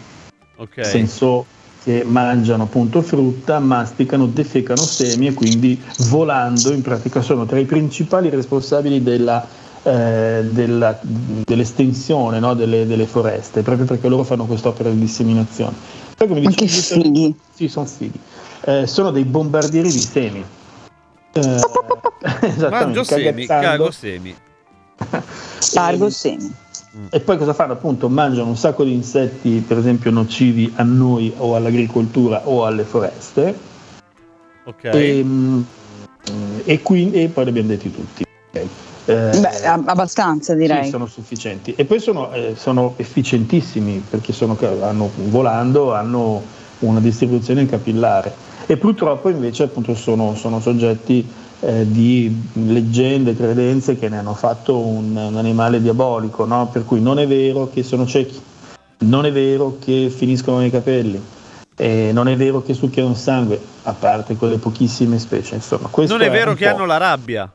okay. senso che mangiano appunto frutta, masticano, defecano semi e quindi volando in pratica sono tra i principali responsabili della, eh, della, dell'estensione, no? delle, delle foreste, proprio perché loro fanno quest'opera di disseminazione. come dicevo, che fighi. Sì, sono fighi. Eh, sono dei bombardieri di semi. Eh, Mangio semi, cago semi. Cargo semi. E poi cosa fanno? Appunto mangiano un sacco di insetti, per esempio nocivi a noi o all'agricoltura o alle foreste. Ok. E, e, qui, e poi li abbiamo detti tutti. Okay. Eh, Beh, abbastanza direi. Sì, sono sufficienti. E poi sono, eh, sono efficientissimi perché sono, hanno, volando hanno una distribuzione capillare. E purtroppo invece appunto sono, sono soggetti eh, di leggende, credenze che ne hanno fatto un, un animale diabolico, no? Per cui non è vero che sono ciechi, non è vero che finiscono nei capelli, eh, non è vero che succhiano il sangue, a parte quelle pochissime specie, insomma. Non è vero è che hanno la rabbia.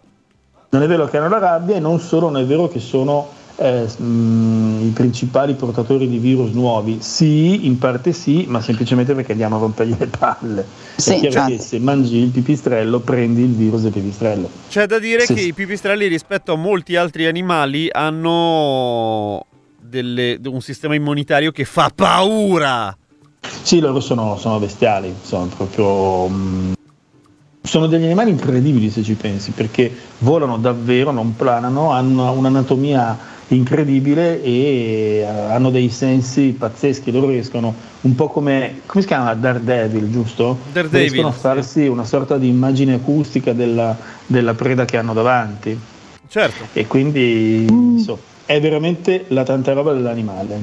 Non è vero che hanno la rabbia e non solo, non è vero che sono eh, mh, i principali portatori di virus nuovi. Sì, in parte sì, ma semplicemente perché andiamo a rompergli le palle. Sì, è chiaro che se mangi il pipistrello prendi il virus del pipistrello. C'è da dire sì, che sì. I pipistrelli rispetto a molti altri animali hanno delle, un sistema immunitario che fa paura. Sì, loro sono, sono bestiali, sono proprio... Mh, sono degli animali incredibili se ci pensi, perché volano davvero, non planano, hanno un'anatomia incredibile e hanno dei sensi pazzeschi. Loro riescono un po' come, come si chiama? Daredevil, giusto? Daredevil, riescono a farsi una sorta di immagine acustica della, della preda che hanno davanti. Certo. E quindi mm. so, è veramente la tanta roba dell'animale.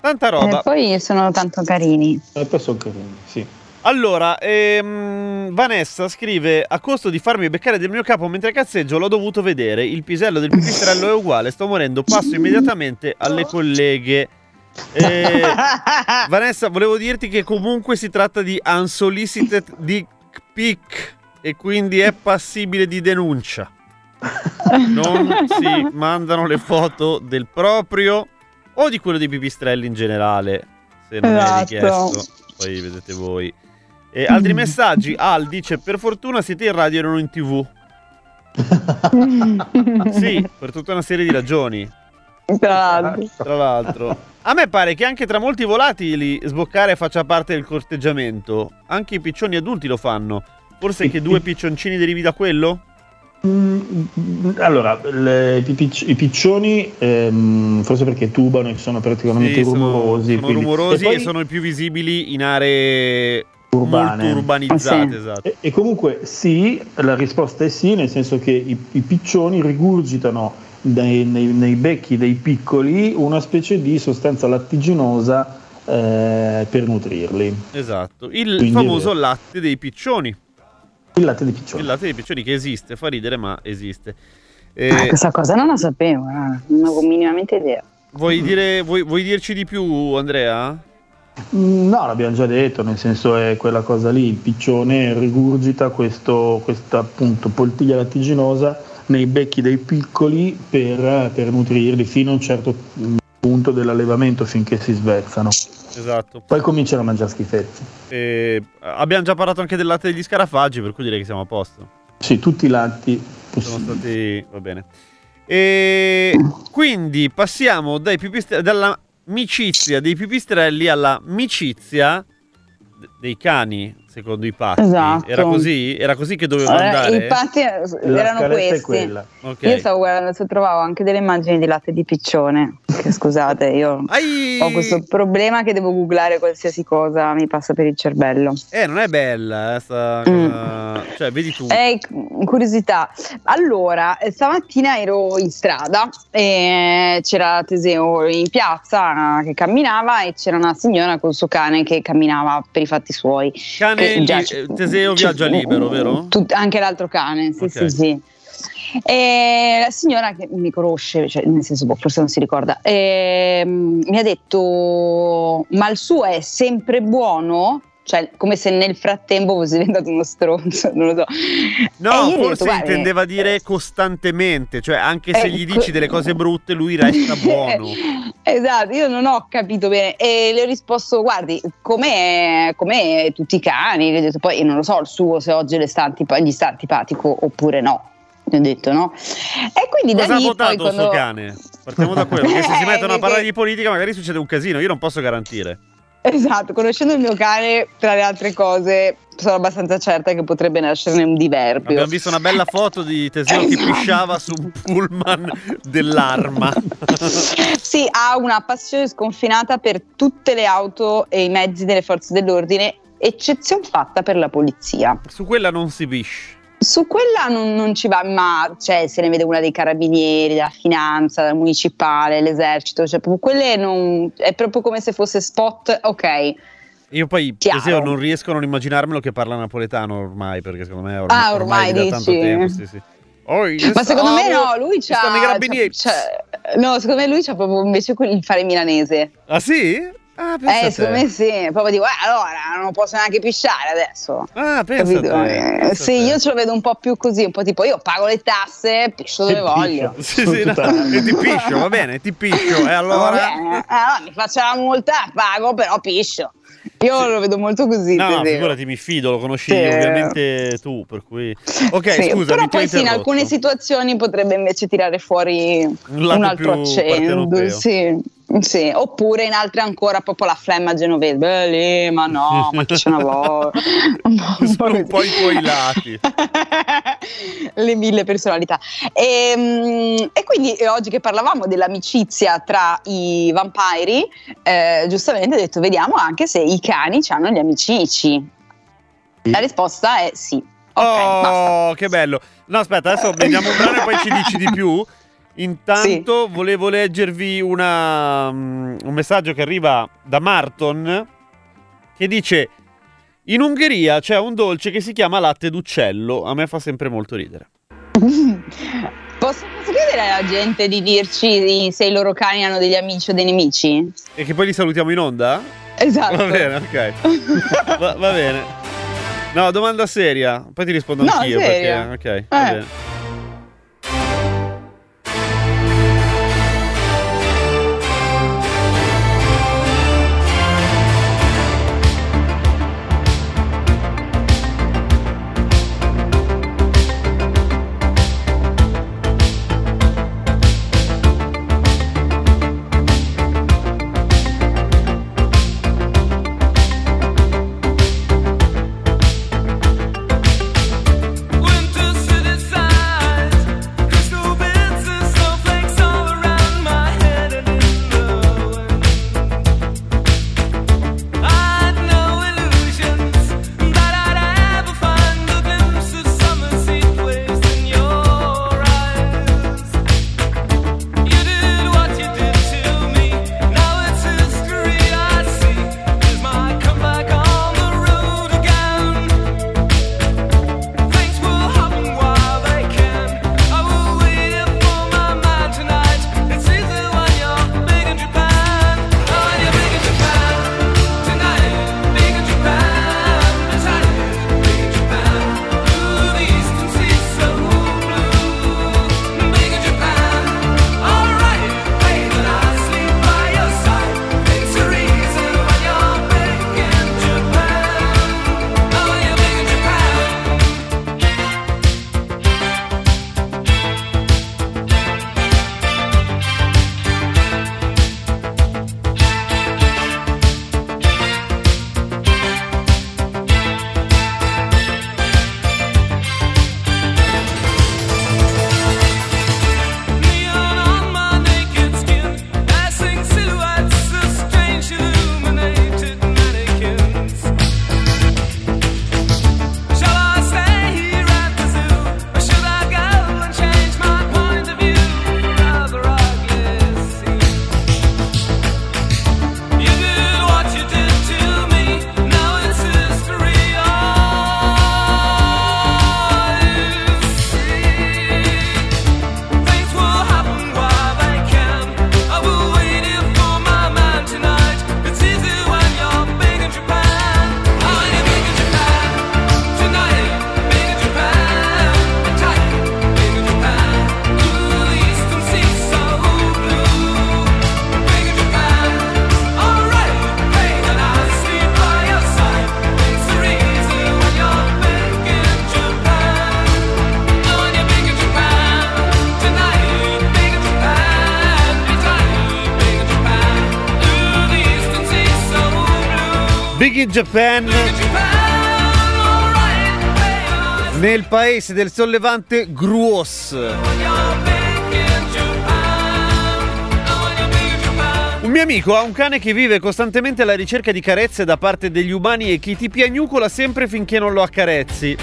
Tanta roba. E poi sono tanto carini. E poi sono carini, sì. Allora, ehm, Vanessa scrive: a costo di farmi beccare del mio capo mentre cazzeggio, l'ho dovuto vedere. Il pisello del pipistrello è uguale, sto morendo. Passo immediatamente alle colleghe. Eh, Vanessa, volevo dirti che comunque si tratta di unsolicited dick pic e quindi è passibile di denuncia. Non si mandano le foto del proprio o di quello dei pipistrelli in generale, se non è richiesto. Poi vedete voi. E altri mm. messaggi. Al dice: per fortuna siete in radio e non in tv. Sì, per tutta una serie di ragioni. Tra l'altro. Tra l'altro a me pare che anche tra molti volatili sboccare faccia parte del corteggiamento. Anche i piccioni adulti lo fanno. Forse che due piccioncini derivi da quello? Allora, le, i, picci, i piccioni, ehm, forse perché tubano e sono particolarmente sì, rumorosi. Sono, sono rumorosi e, poi... e sono i più visibili in aree urbane, molto urbanizzate. Sì. Esatto. E, e comunque sì, la risposta è sì, nel senso che i, i piccioni rigurgitano dai, nei, nei becchi dei piccoli una specie di sostanza lattiginosa eh, per nutrirli. Esatto, il Quindi famoso latte dei piccioni. Il latte dei piccioni. Il latte dei piccioni che esiste, fa ridere ma esiste. Eh, ah, questa cosa non la sapevo, non avevo minimamente idea. Vuoi, mm. dire, vuoi, vuoi dirci di più, Andrea? No, l'abbiamo già detto, nel senso è quella cosa lì, il piccione rigurgita questo, questa appunto poltiglia lattiginosa nei becchi dei piccoli per, per nutrirli fino a un certo punto dell'allevamento, finché si svezzano. Esatto. Poi cominciano a mangiare schifezze. Eh, abbiamo già parlato anche del latte degli scarafaggi, per cui direi che siamo a posto. Sì, tutti i latti possibili. Sono stati... va bene. E quindi passiamo dai pipistre... dall'amicizia dei pipistrelli all'amicizia dei cani, secondo i patti. Esatto. Era così? Era così che dovevano allora, andare? I patti erano questi. Okay. Io stavo guardando se trovavo anche delle immagini di latte di piccione. Che, scusate, io Ai... ho questo problema che devo googlare qualsiasi cosa, mi passa per il cervello. Eh, non è bella eh, sta cosa... mm. Cioè, vedi tu. Eh, curiosità. Allora, stamattina ero in strada e c'era Teseo in piazza che camminava e c'era una signora col suo cane che camminava per i fatti suoi. Cane, eh, già, li... Teseo viaggia libero, vero? Tut... Anche l'altro cane, sì, okay. sì, sì. E la signora che mi conosce, cioè, nel senso forse non si ricorda, eh, mi ha detto: ma il suo è sempre buono? Cioè, come se nel frattempo fosse diventato uno stronzo, non lo so. No, forse detto, intendeva dire costantemente, cioè anche se eh, gli dici delle cose brutte lui resta buono. Esatto, io non ho capito bene e le ho risposto: guardi, come tutti i cani, le ho detto, poi non lo so il suo se oggi le sta antip- gli sta antipatico oppure no. Ho detto no. E quindi cosa da lì ha votato poi, quando... cane? Partiamo da quello, perché se si mettono a parlare di politica magari succede un casino, io non posso garantire. Esatto, conoscendo il mio cane, tra le altre cose, sono abbastanza certa che potrebbe nascerne un diverbio. Abbiamo visto una bella foto di Teseo esatto. che pisciava su un pullman dell'Arma. Sì, ha una passione sconfinata per tutte le auto e i mezzi delle forze dell'ordine, eccezion fatta per la polizia. Su quella non si pisce. Su quella non, non ci va, ma cioè, se ne vede una dei carabinieri, della finanza, della municipale, l'esercito, cioè proprio quelle non, è proprio come se fosse spot, ok. Io poi Teseo non riesco a non immaginarmelo che parla napoletano ormai, perché secondo me ormai, ah, ormai, ormai dici. Da tanto tempo, sì, sì. Oh, ma secondo me no, lui c'ha, c'ha, c'ha no, secondo me lui c'ha proprio invece il fare milanese. Ah sì? Ah, eh, secondo me sì, proprio dico, eh, allora non posso neanche pisciare adesso. Ah, pensa te, pensa sì, te. Io ce lo vedo un po' più così, un po' tipo io pago le tasse, piscio dove e voglio. Piscio. Sì, sì, no, e ti piscio, va bene, ti piscio, e allora? Allora mi faccio la multa, pago, però piscio. Io sì. lo vedo molto così. No, no, figurati, mi fido, lo conosci sì. ovviamente tu, per cui ok, sì, scusa, però poi sì, in alcune situazioni potrebbe invece tirare fuori un, un altro accento, sì. Sì, oppure in altre ancora proprio la flemma genovese. Beh, lì, ma no, ma che c'è una volta. Un po', un po', un po' i tuoi lati. Le mille personalità. E, e quindi oggi che parlavamo dell'amicizia tra i vampiri, eh, giustamente ho detto vediamo anche se i cani hanno gli amici. La risposta è sì. Okay, oh, basta. Che bello. No, aspetta, adesso vediamo un brano e poi ci dici di più. Intanto sì. volevo leggervi una, um, un messaggio che arriva da Marton che dice: in Ungheria c'è un dolce che si chiama latte d'uccello. A me fa sempre molto ridere. Posso, posso chiedere alla gente di dirci se i loro cani hanno degli amici o dei nemici? E che poi li salutiamo in onda? Esatto. Va bene, ok. Va, va bene. No, domanda seria. Poi ti rispondo no, anch'io serio? Perché, ok, eh. va bene. Winter city side. Big in Japan, nel paese del sollevante Gruos. Un mio amico ha un cane che vive costantemente alla ricerca di carezze da parte degli umani e che ti piagnucola sempre finché non lo accarezzi.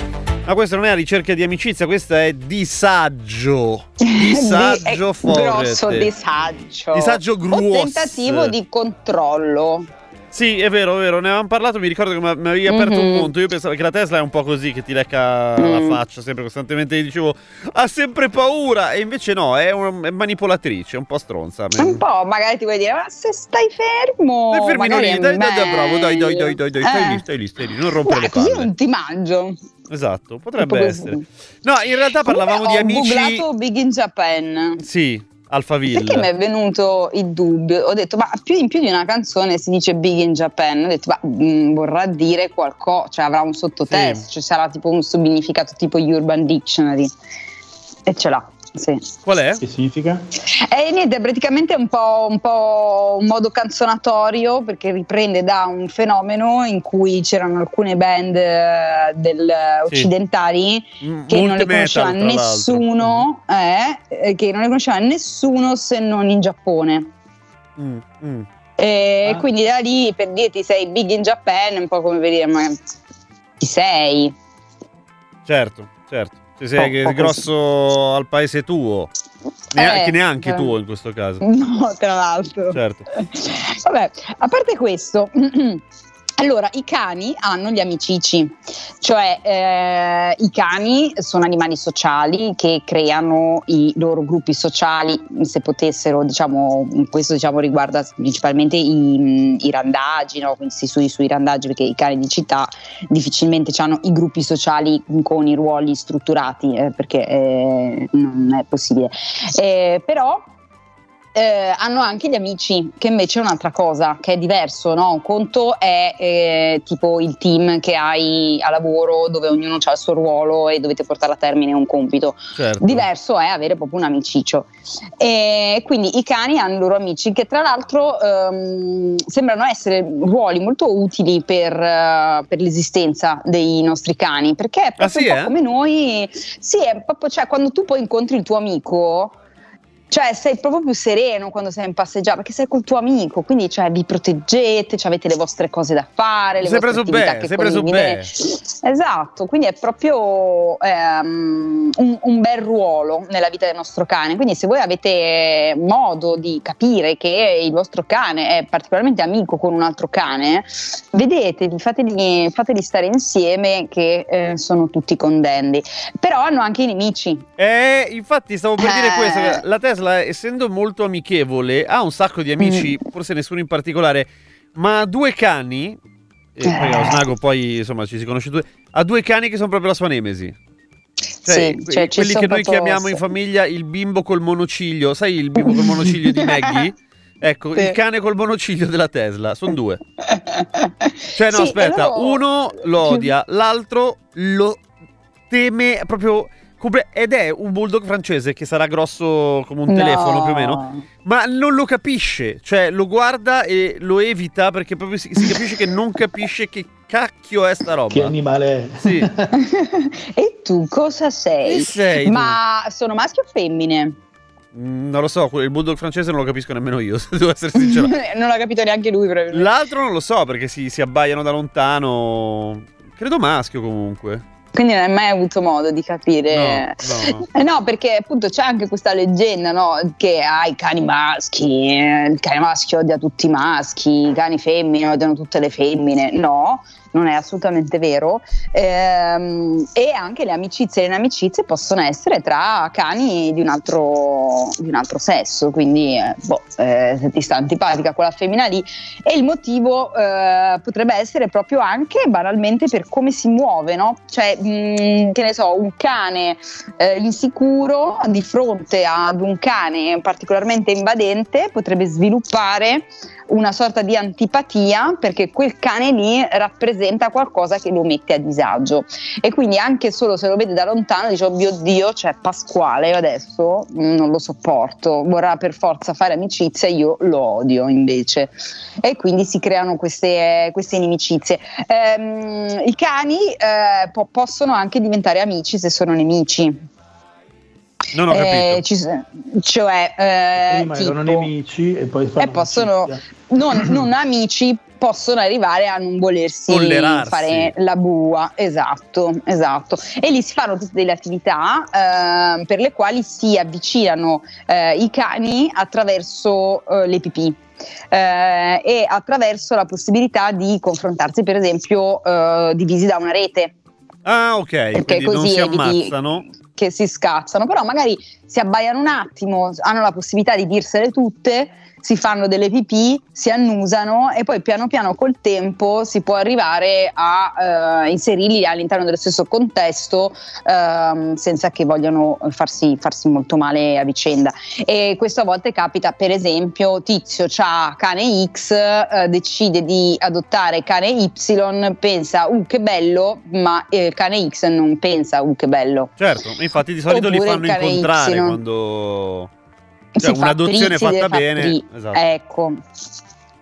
Ma questa non è la ricerca di amicizia, questa è disagio. Disagio forte. Grosso disagio. Disagio Gruos. Un tentativo di controllo. Sì, è vero, è vero, ne avevamo parlato, mi ricordo che mi avevi aperto mm-hmm. un punto. Io pensavo che la Tesla è un po' così, che ti lecca mm. la faccia sempre costantemente, gli dicevo ha sempre paura, e invece no, è, un, è manipolatrice, è un po' stronza. Un po', magari ti vuoi dire, ma se stai fermo, stai fermo, dai, dai, dai, bravo, dai, dai, dai, dai, dai, eh. stai lì, stai lì, stai lì, non rompere le palle. Io non ti mangio. Esatto, potrebbe essere. No, in realtà parlavamo di amici. Ho googlato Big in Japan. Sì. Alphaville. Perché mi è venuto il dubbio, ho detto ma più in più di una canzone si dice Big in Japan, ho detto ma mh, vorrà dire qualcosa, cioè avrà un sottotesto, sì. Cioè sarà tipo un significato tipo Urban Dictionary e ce l'ha, sì. Qual è? Che significa? Eh, niente, praticamente è un po', un po' un modo canzonatorio perché riprende da un fenomeno in cui c'erano alcune band del, sì. occidentali M- che non le conosceva metal, nessuno, eh, che non le conosceva nessuno se non in Giappone. Mm, mm. E ah. quindi da lì per dirti sei Big in Japan, è un po' come per dire ma chi sei? Certo, certo. Sei che grosso al paese tuo, neanche, eh, neanche eh. tuo in questo caso. No, tra l'altro. Certo. Vabbè, a parte questo, allora i cani hanno gli amicici, cioè eh, i cani sono animali sociali che creano i loro gruppi sociali, se potessero, diciamo, questo diciamo riguarda principalmente i, i randaggi, no? Quindi si studi sui randaggi perché i cani di città difficilmente hanno i gruppi sociali con i ruoli strutturati eh, perché eh, non è possibile, eh, però Eh, hanno anche gli amici, che invece è un'altra cosa, che è diverso, no? Un conto è eh, tipo il team che hai a lavoro dove ognuno ha il suo ruolo e dovete portare a termine un compito, certo. Diverso è avere proprio un amiciccio, e quindi i cani hanno i loro amici che tra l'altro ehm, sembrano essere ruoli molto utili per, eh, per l'esistenza dei nostri cani, perché è proprio ah, sì, un po' eh? come noi, sì, è proprio, cioè quando tu poi incontri il tuo amico, cioè sei proprio più sereno quando sei in passeggiata perché sei col tuo amico, quindi cioè vi proteggete, cioè avete le vostre cose da fare, le sei vostre attività bene, che condividete. Esatto, quindi è proprio ehm, un, un bel ruolo nella vita del nostro cane, quindi se voi avete modo di capire che il vostro cane è particolarmente amico con un altro cane, vedeteli, fateli, fateli stare insieme che eh, sono tutti condendi, però hanno anche i nemici. Eh, infatti stavo per dire eh. questo, la Tesla essendo molto amichevole ha un sacco di amici, mm. forse nessuno in particolare, ma ha due cani e eh. poi lo snago, poi insomma ci si conosce due, ha due cani che sono proprio la sua nemesi, cioè, sì, cioè, quelli che noi chiamiamo in famiglia il bimbo col monociglio, sai il bimbo col monociglio di Maggie? Ecco, sì. Il cane col monociglio della Tesla, sono due, cioè no sì, aspetta allora... uno lo odia, l'altro lo teme proprio. Ed è un bulldog francese che sarà grosso come un no. telefono più o meno, ma non lo capisce, cioè lo guarda e lo evita perché proprio si, si capisce che non capisce che cacchio è sta roba. Che animale è? Sì. E tu cosa sei? Chi sei tu? Ma sono maschio o femmine? Non lo so, il bulldog francese non lo capisco nemmeno io, se devo essere sincero. Non l'ha capito neanche lui proprio. L'altro non lo so perché si, si abbaiano da lontano, credo maschio comunque. Quindi non hai mai avuto modo di capire, no, no, no. Eh no, perché appunto c'è anche questa leggenda, no? Che ah, i cani maschi, eh, il cane maschio odia tutti i maschi, i cani femmine odiano tutte le femmine, no, non è assolutamente vero, ehm, e anche le amicizie e le inamicizie possono essere tra cani di un altro, di un altro sesso, quindi eh, boh, eh, se ti sta antipatica quella femmina lì, e il motivo eh, potrebbe essere proprio anche banalmente per come si muove, no? Cioè mh, che ne so, un cane eh, insicuro di fronte ad un cane particolarmente invadente potrebbe sviluppare una sorta di antipatia perché quel cane lì rappresenta rappresenta qualcosa che lo mette a disagio, e quindi anche solo se lo vede da lontano dice: oh mio Dio, c'è cioè Pasquale adesso, non lo sopporto, vorrà per forza fare amicizia, io lo odio invece, e quindi si creano queste, queste inimicizie. Ehm, i cani eh, po- possono anche diventare amici se sono nemici. Non ho capito. Eh, ci, cioè, eh, prima tipo, erano nemici e poi e possono, non, non amici, possono arrivare a non volersi tollerarsi, fare la bua, esatto, esatto. E lì si fanno tutte delle attività eh, per le quali si avvicinano eh, i cani attraverso eh, le pipì. Eh, e attraverso la possibilità di confrontarsi, per esempio, eh, divisi da una rete. Ah, ok. Perché quindi così non si ammazzano, che si scazzano, però magari si abbaiano un attimo, hanno la possibilità di dirsele tutte, si fanno delle pipì, si annusano e poi piano piano col tempo si può arrivare a eh, inserirli all'interno dello stesso contesto ehm, senza che vogliano farsi, farsi molto male a vicenda. E questo a volte capita, per esempio Tizio c'ha cane X, eh, decide di adottare cane Y, pensa uh che bello, ma il eh, cane X non pensa uh che bello. Certo, infatti di solito oppure li fanno incontrare Y, quando... Cioè, un'adozione fatta bene, esatto. Ecco,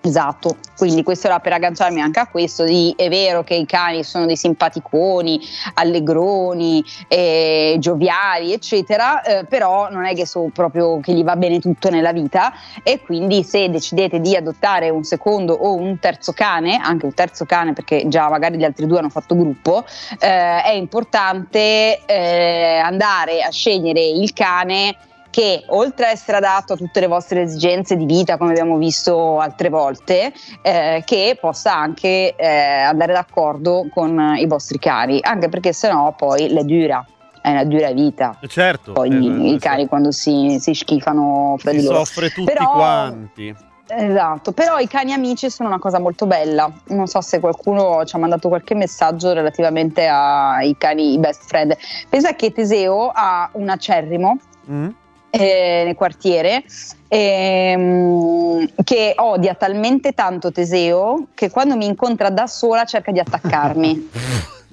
esatto, quindi questo era per agganciarmi anche a questo di, è vero che i cani sono dei simpaticoni, allegroni, eh, gioviali eccetera, eh, però non è che so proprio che gli va bene tutto nella vita, e quindi se decidete di adottare un secondo o un terzo cane, anche un terzo cane perché già magari gli altri due hanno fatto gruppo, eh, è importante eh, andare a scegliere il cane che, oltre a essere adatto a tutte le vostre esigenze di vita, come abbiamo visto altre volte, eh, che possa anche eh, andare d'accordo con i vostri cani, anche perché sennò poi le dura, è una dura vita. Certo. Poi eh, i eh, cani, so, quando si, si schifano fra di loro. Si soffre tutti però, quanti. Esatto, però i cani amici sono una cosa molto bella. Non so se qualcuno ci ha mandato qualche messaggio relativamente ai cani best friend. Pensa che Teseo ha un acerrimo mm. Eh, nel quartiere ehm, che odia talmente tanto Teseo che quando mi incontra da sola cerca di attaccarmi.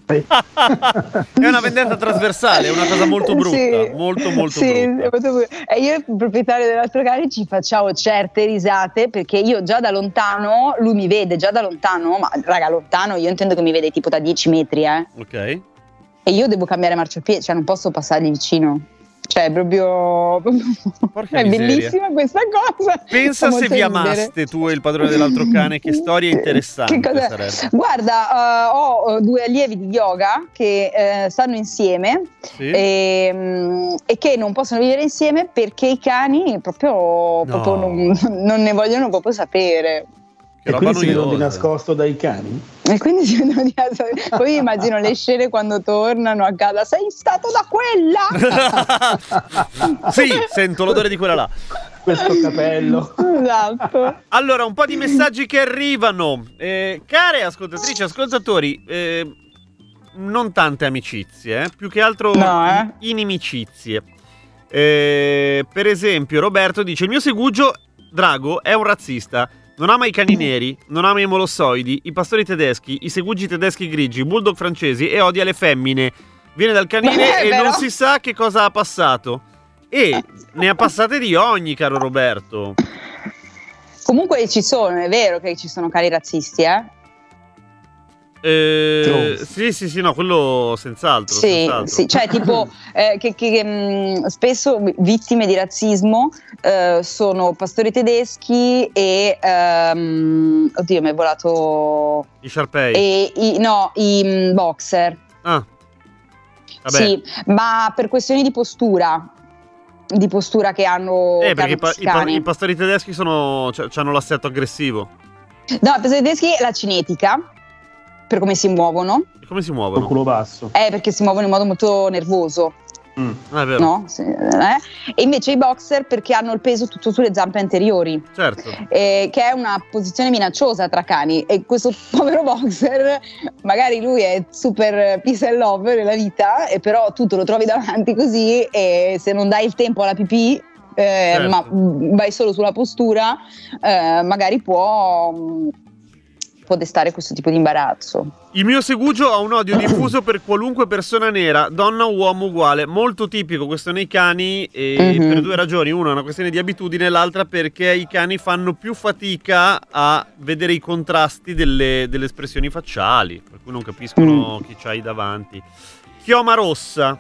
È una vendetta trasversale, è una cosa molto brutta, sì, molto molto sì, brutta. E io, il proprietario dell'altro cane, ci facciamo certe risate perché io già da lontano, lui mi vede già da lontano, ma raga, lontano io intendo che mi vede tipo da dieci metri, eh. Ok. E io devo cambiare marciapiede, cioè non posso passargli vicino. Cioè, proprio, porca è miseria. Bellissima questa cosa. Pensa se vi amaste tu e il padrone dell'altro cane, che storia interessante. Che guarda, uh, ho due allievi di yoga che uh, stanno insieme, sì, e, um, e che non possono vivere insieme perché i cani proprio, no. proprio non, non ne vogliono proprio sapere. E quindi si vedono di nascosto dai cani? E quindi si vedono di nascosto. Poi immagino le scene quando tornano a casa: sei stato da quella? Sì, sento l'odore di quella là. Questo capello. Esatto. Allora, un po' di messaggi che arrivano. Eh, care ascoltatrici, ascoltatori, eh, non tante amicizie, eh, più che altro no, eh. inimicizie. Eh, per esempio, Roberto dice: il mio segugio Drago è un razzista. Non ama i cani neri, non ama i molossoidi, i pastori tedeschi, i segugi tedeschi grigi, i bulldog francesi e odia le femmine. Viene dal canile e vero? Non si sa che cosa ha passato. E ne ha passate di ogni, caro Roberto. Comunque ci sono, è vero che ci sono cani razzisti, eh? Eh, sì, sì, sì, no, quello senz'altro. Sì, senz'altro. Sì, cioè tipo eh, che, che, che mh, spesso vittime di razzismo eh, sono pastori tedeschi e ehm, oddio, mi è volato i Sharpei e i, no, i mh, boxer. Ah, vabbè. Sì, ma per questioni di postura. Di postura che hanno. Eh, perché i, pa- i pastori tedeschi sono, cioè, hanno l'assetto aggressivo. No, i pastori tedeschi è la cinetica. Per come si muovono. E come si muovono? Col culo basso. Eh, perché si muovono in modo molto nervoso. Mm, è vero. No? Sì, eh. E invece i boxer perché hanno il peso tutto sulle zampe anteriori. Certo. Eh, che è una posizione minacciosa tra cani. E questo povero boxer, magari lui è super peace and love nella vita, e però tu te lo trovi davanti così e se non dai il tempo alla pipì, eh, certo, ma vai solo sulla postura, eh, magari può... può destare questo tipo di imbarazzo. Il mio segugio ha un odio diffuso per qualunque persona nera, donna o uomo uguale, molto tipico questo nei cani, e mm-hmm. per due ragioni: una è una questione di abitudine, l'altra perché i cani fanno più fatica a vedere i contrasti delle, delle espressioni facciali, per cui non capiscono mm. chi c'hai davanti. Chioma rossa,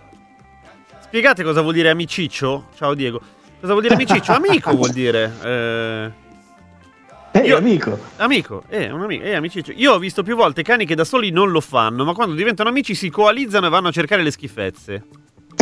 spiegate cosa vuol dire amiciccio? Ciao Diego. Cosa vuol dire amiciccio? Amico vuol dire eh... Ehi, io, amico. Amico, eh, un amico, eh, amiciccio. Io ho visto più volte cani che da soli non lo fanno, ma quando diventano amici si coalizzano e vanno a cercare le schifezze.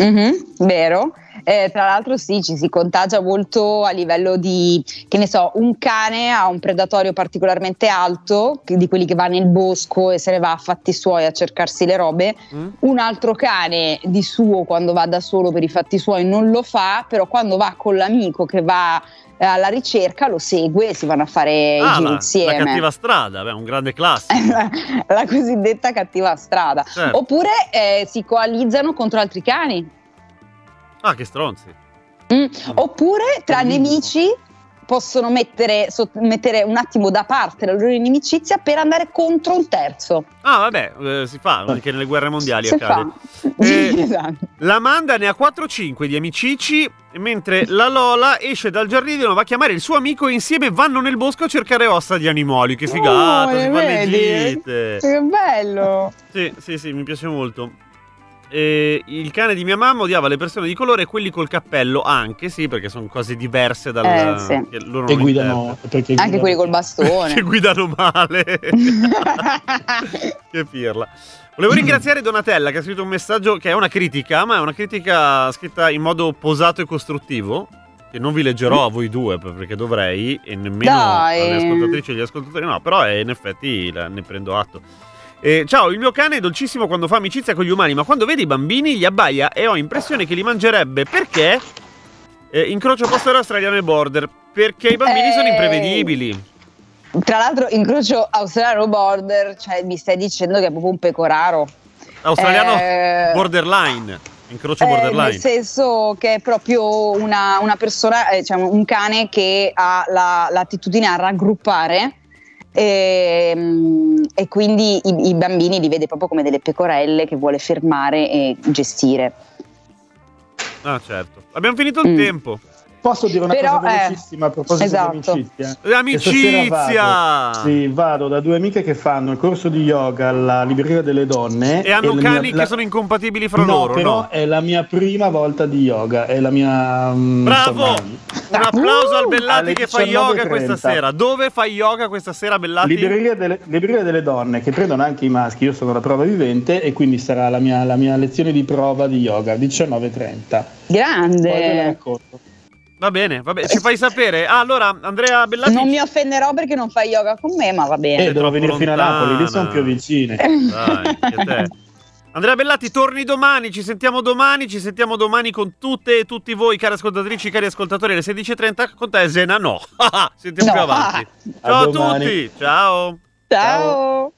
Mm-hmm, vero. Eh, tra l'altro sì, ci si contagia molto a livello di, che ne so, un cane ha un predatorio particolarmente alto, di quelli che va nel bosco e se ne va a fatti suoi a cercarsi le robe, mm. un altro cane di suo quando va da solo per i fatti suoi non lo fa, però quando va con l'amico che va alla ricerca lo segue e si vanno a fare ah, i giri insieme. La cattiva strada, beh, un grande classico. La cosiddetta cattiva strada, certo. Oppure eh, si coalizzano contro altri cani. Ah, che stronzi. mm. Mm. Oppure tra mm. nemici possono mettere, so, mettere un attimo da parte la loro inimicizia per andare contro un terzo. Ah vabbè, eh, si fa anche nelle guerre mondiali, si accade. Eh, esatto. L'Amanda ne ha quattro o cinque di amicici, mentre la Lola esce dal giardino, va a chiamare il suo amico e insieme vanno nel bosco a cercare ossa di animali. Che figata, oh, si fanno le gite. Che bello. Sì, sì, sì, mi piace molto. Eh, il cane di mia mamma odiava le persone di colore e quelli col cappello anche, sì, perché sono cose diverse dalla, eh, sì. che loro che non guidano, perché anche guidano, quelli col bastone che guidano male. Che pirla. Volevo ringraziare Donatella che ha scritto un messaggio che è una critica, ma è una critica scritta in modo posato e costruttivo, che non vi leggerò a voi due perché dovrei, e nemmeno alle ascoltatrici e gli ascoltatori, no, però è, in effetti la, ne prendo atto. Eh, ciao, il mio cane è dolcissimo quando fa amicizia con gli umani, ma quando vede i bambini gli abbaia e ho impressione che li mangerebbe. Perché? Eh, incrocio pastore australiano e border, perché i bambini Ehi. sono imprevedibili. Tra l'altro incrocio australiano border, cioè mi stai dicendo che è proprio un pecoraro. Australiano eh. borderline. Incrocio borderline. Eh, nel senso che è proprio una, una persona, eh, cioè un cane che ha la, l'attitudine a raggruppare. E, e quindi i, i bambini li vede proprio come delle pecorelle che vuole fermare e gestire. Ah certo, abbiamo finito il mm. tempo. Posso dire una Però, cosa velocissima eh, a proposito esatto. di amicizia? Amicizia! Vado, sì, vado da due amiche che fanno il corso di yoga alla Libreria delle Donne. E hanno cani mia, che la... sono incompatibili fra no, loro, però no? È la mia prima volta di yoga, è la mia... Bravo! Um, Un applauso uh, al Bellati che fa yoga questa sera. Dove fai yoga questa sera, Bellati? Libreria delle, libreria delle donne, che prendono anche i maschi. Io sono la prova vivente e quindi sarà la mia, la mia lezione di prova di yoga, diciannove e trenta. Grande! Poi ve la racconto. Va bene, va bene, ci fai sapere. Ah, allora, Andrea Bellati... Non mi offenderò perché non fai yoga con me, ma va bene. Eh, devo venire lontana. Fino a Napoli, lì sono più vicine. Dai, che te... Andrea Bellati, torni domani, ci sentiamo domani, ci sentiamo domani con tutte e tutti voi, cari ascoltatrici, cari ascoltatori, alle sedici e trenta, con te Zena no, sentiamo no. più avanti. Ciao a, a tutti, ciao! Ciao! Ciao.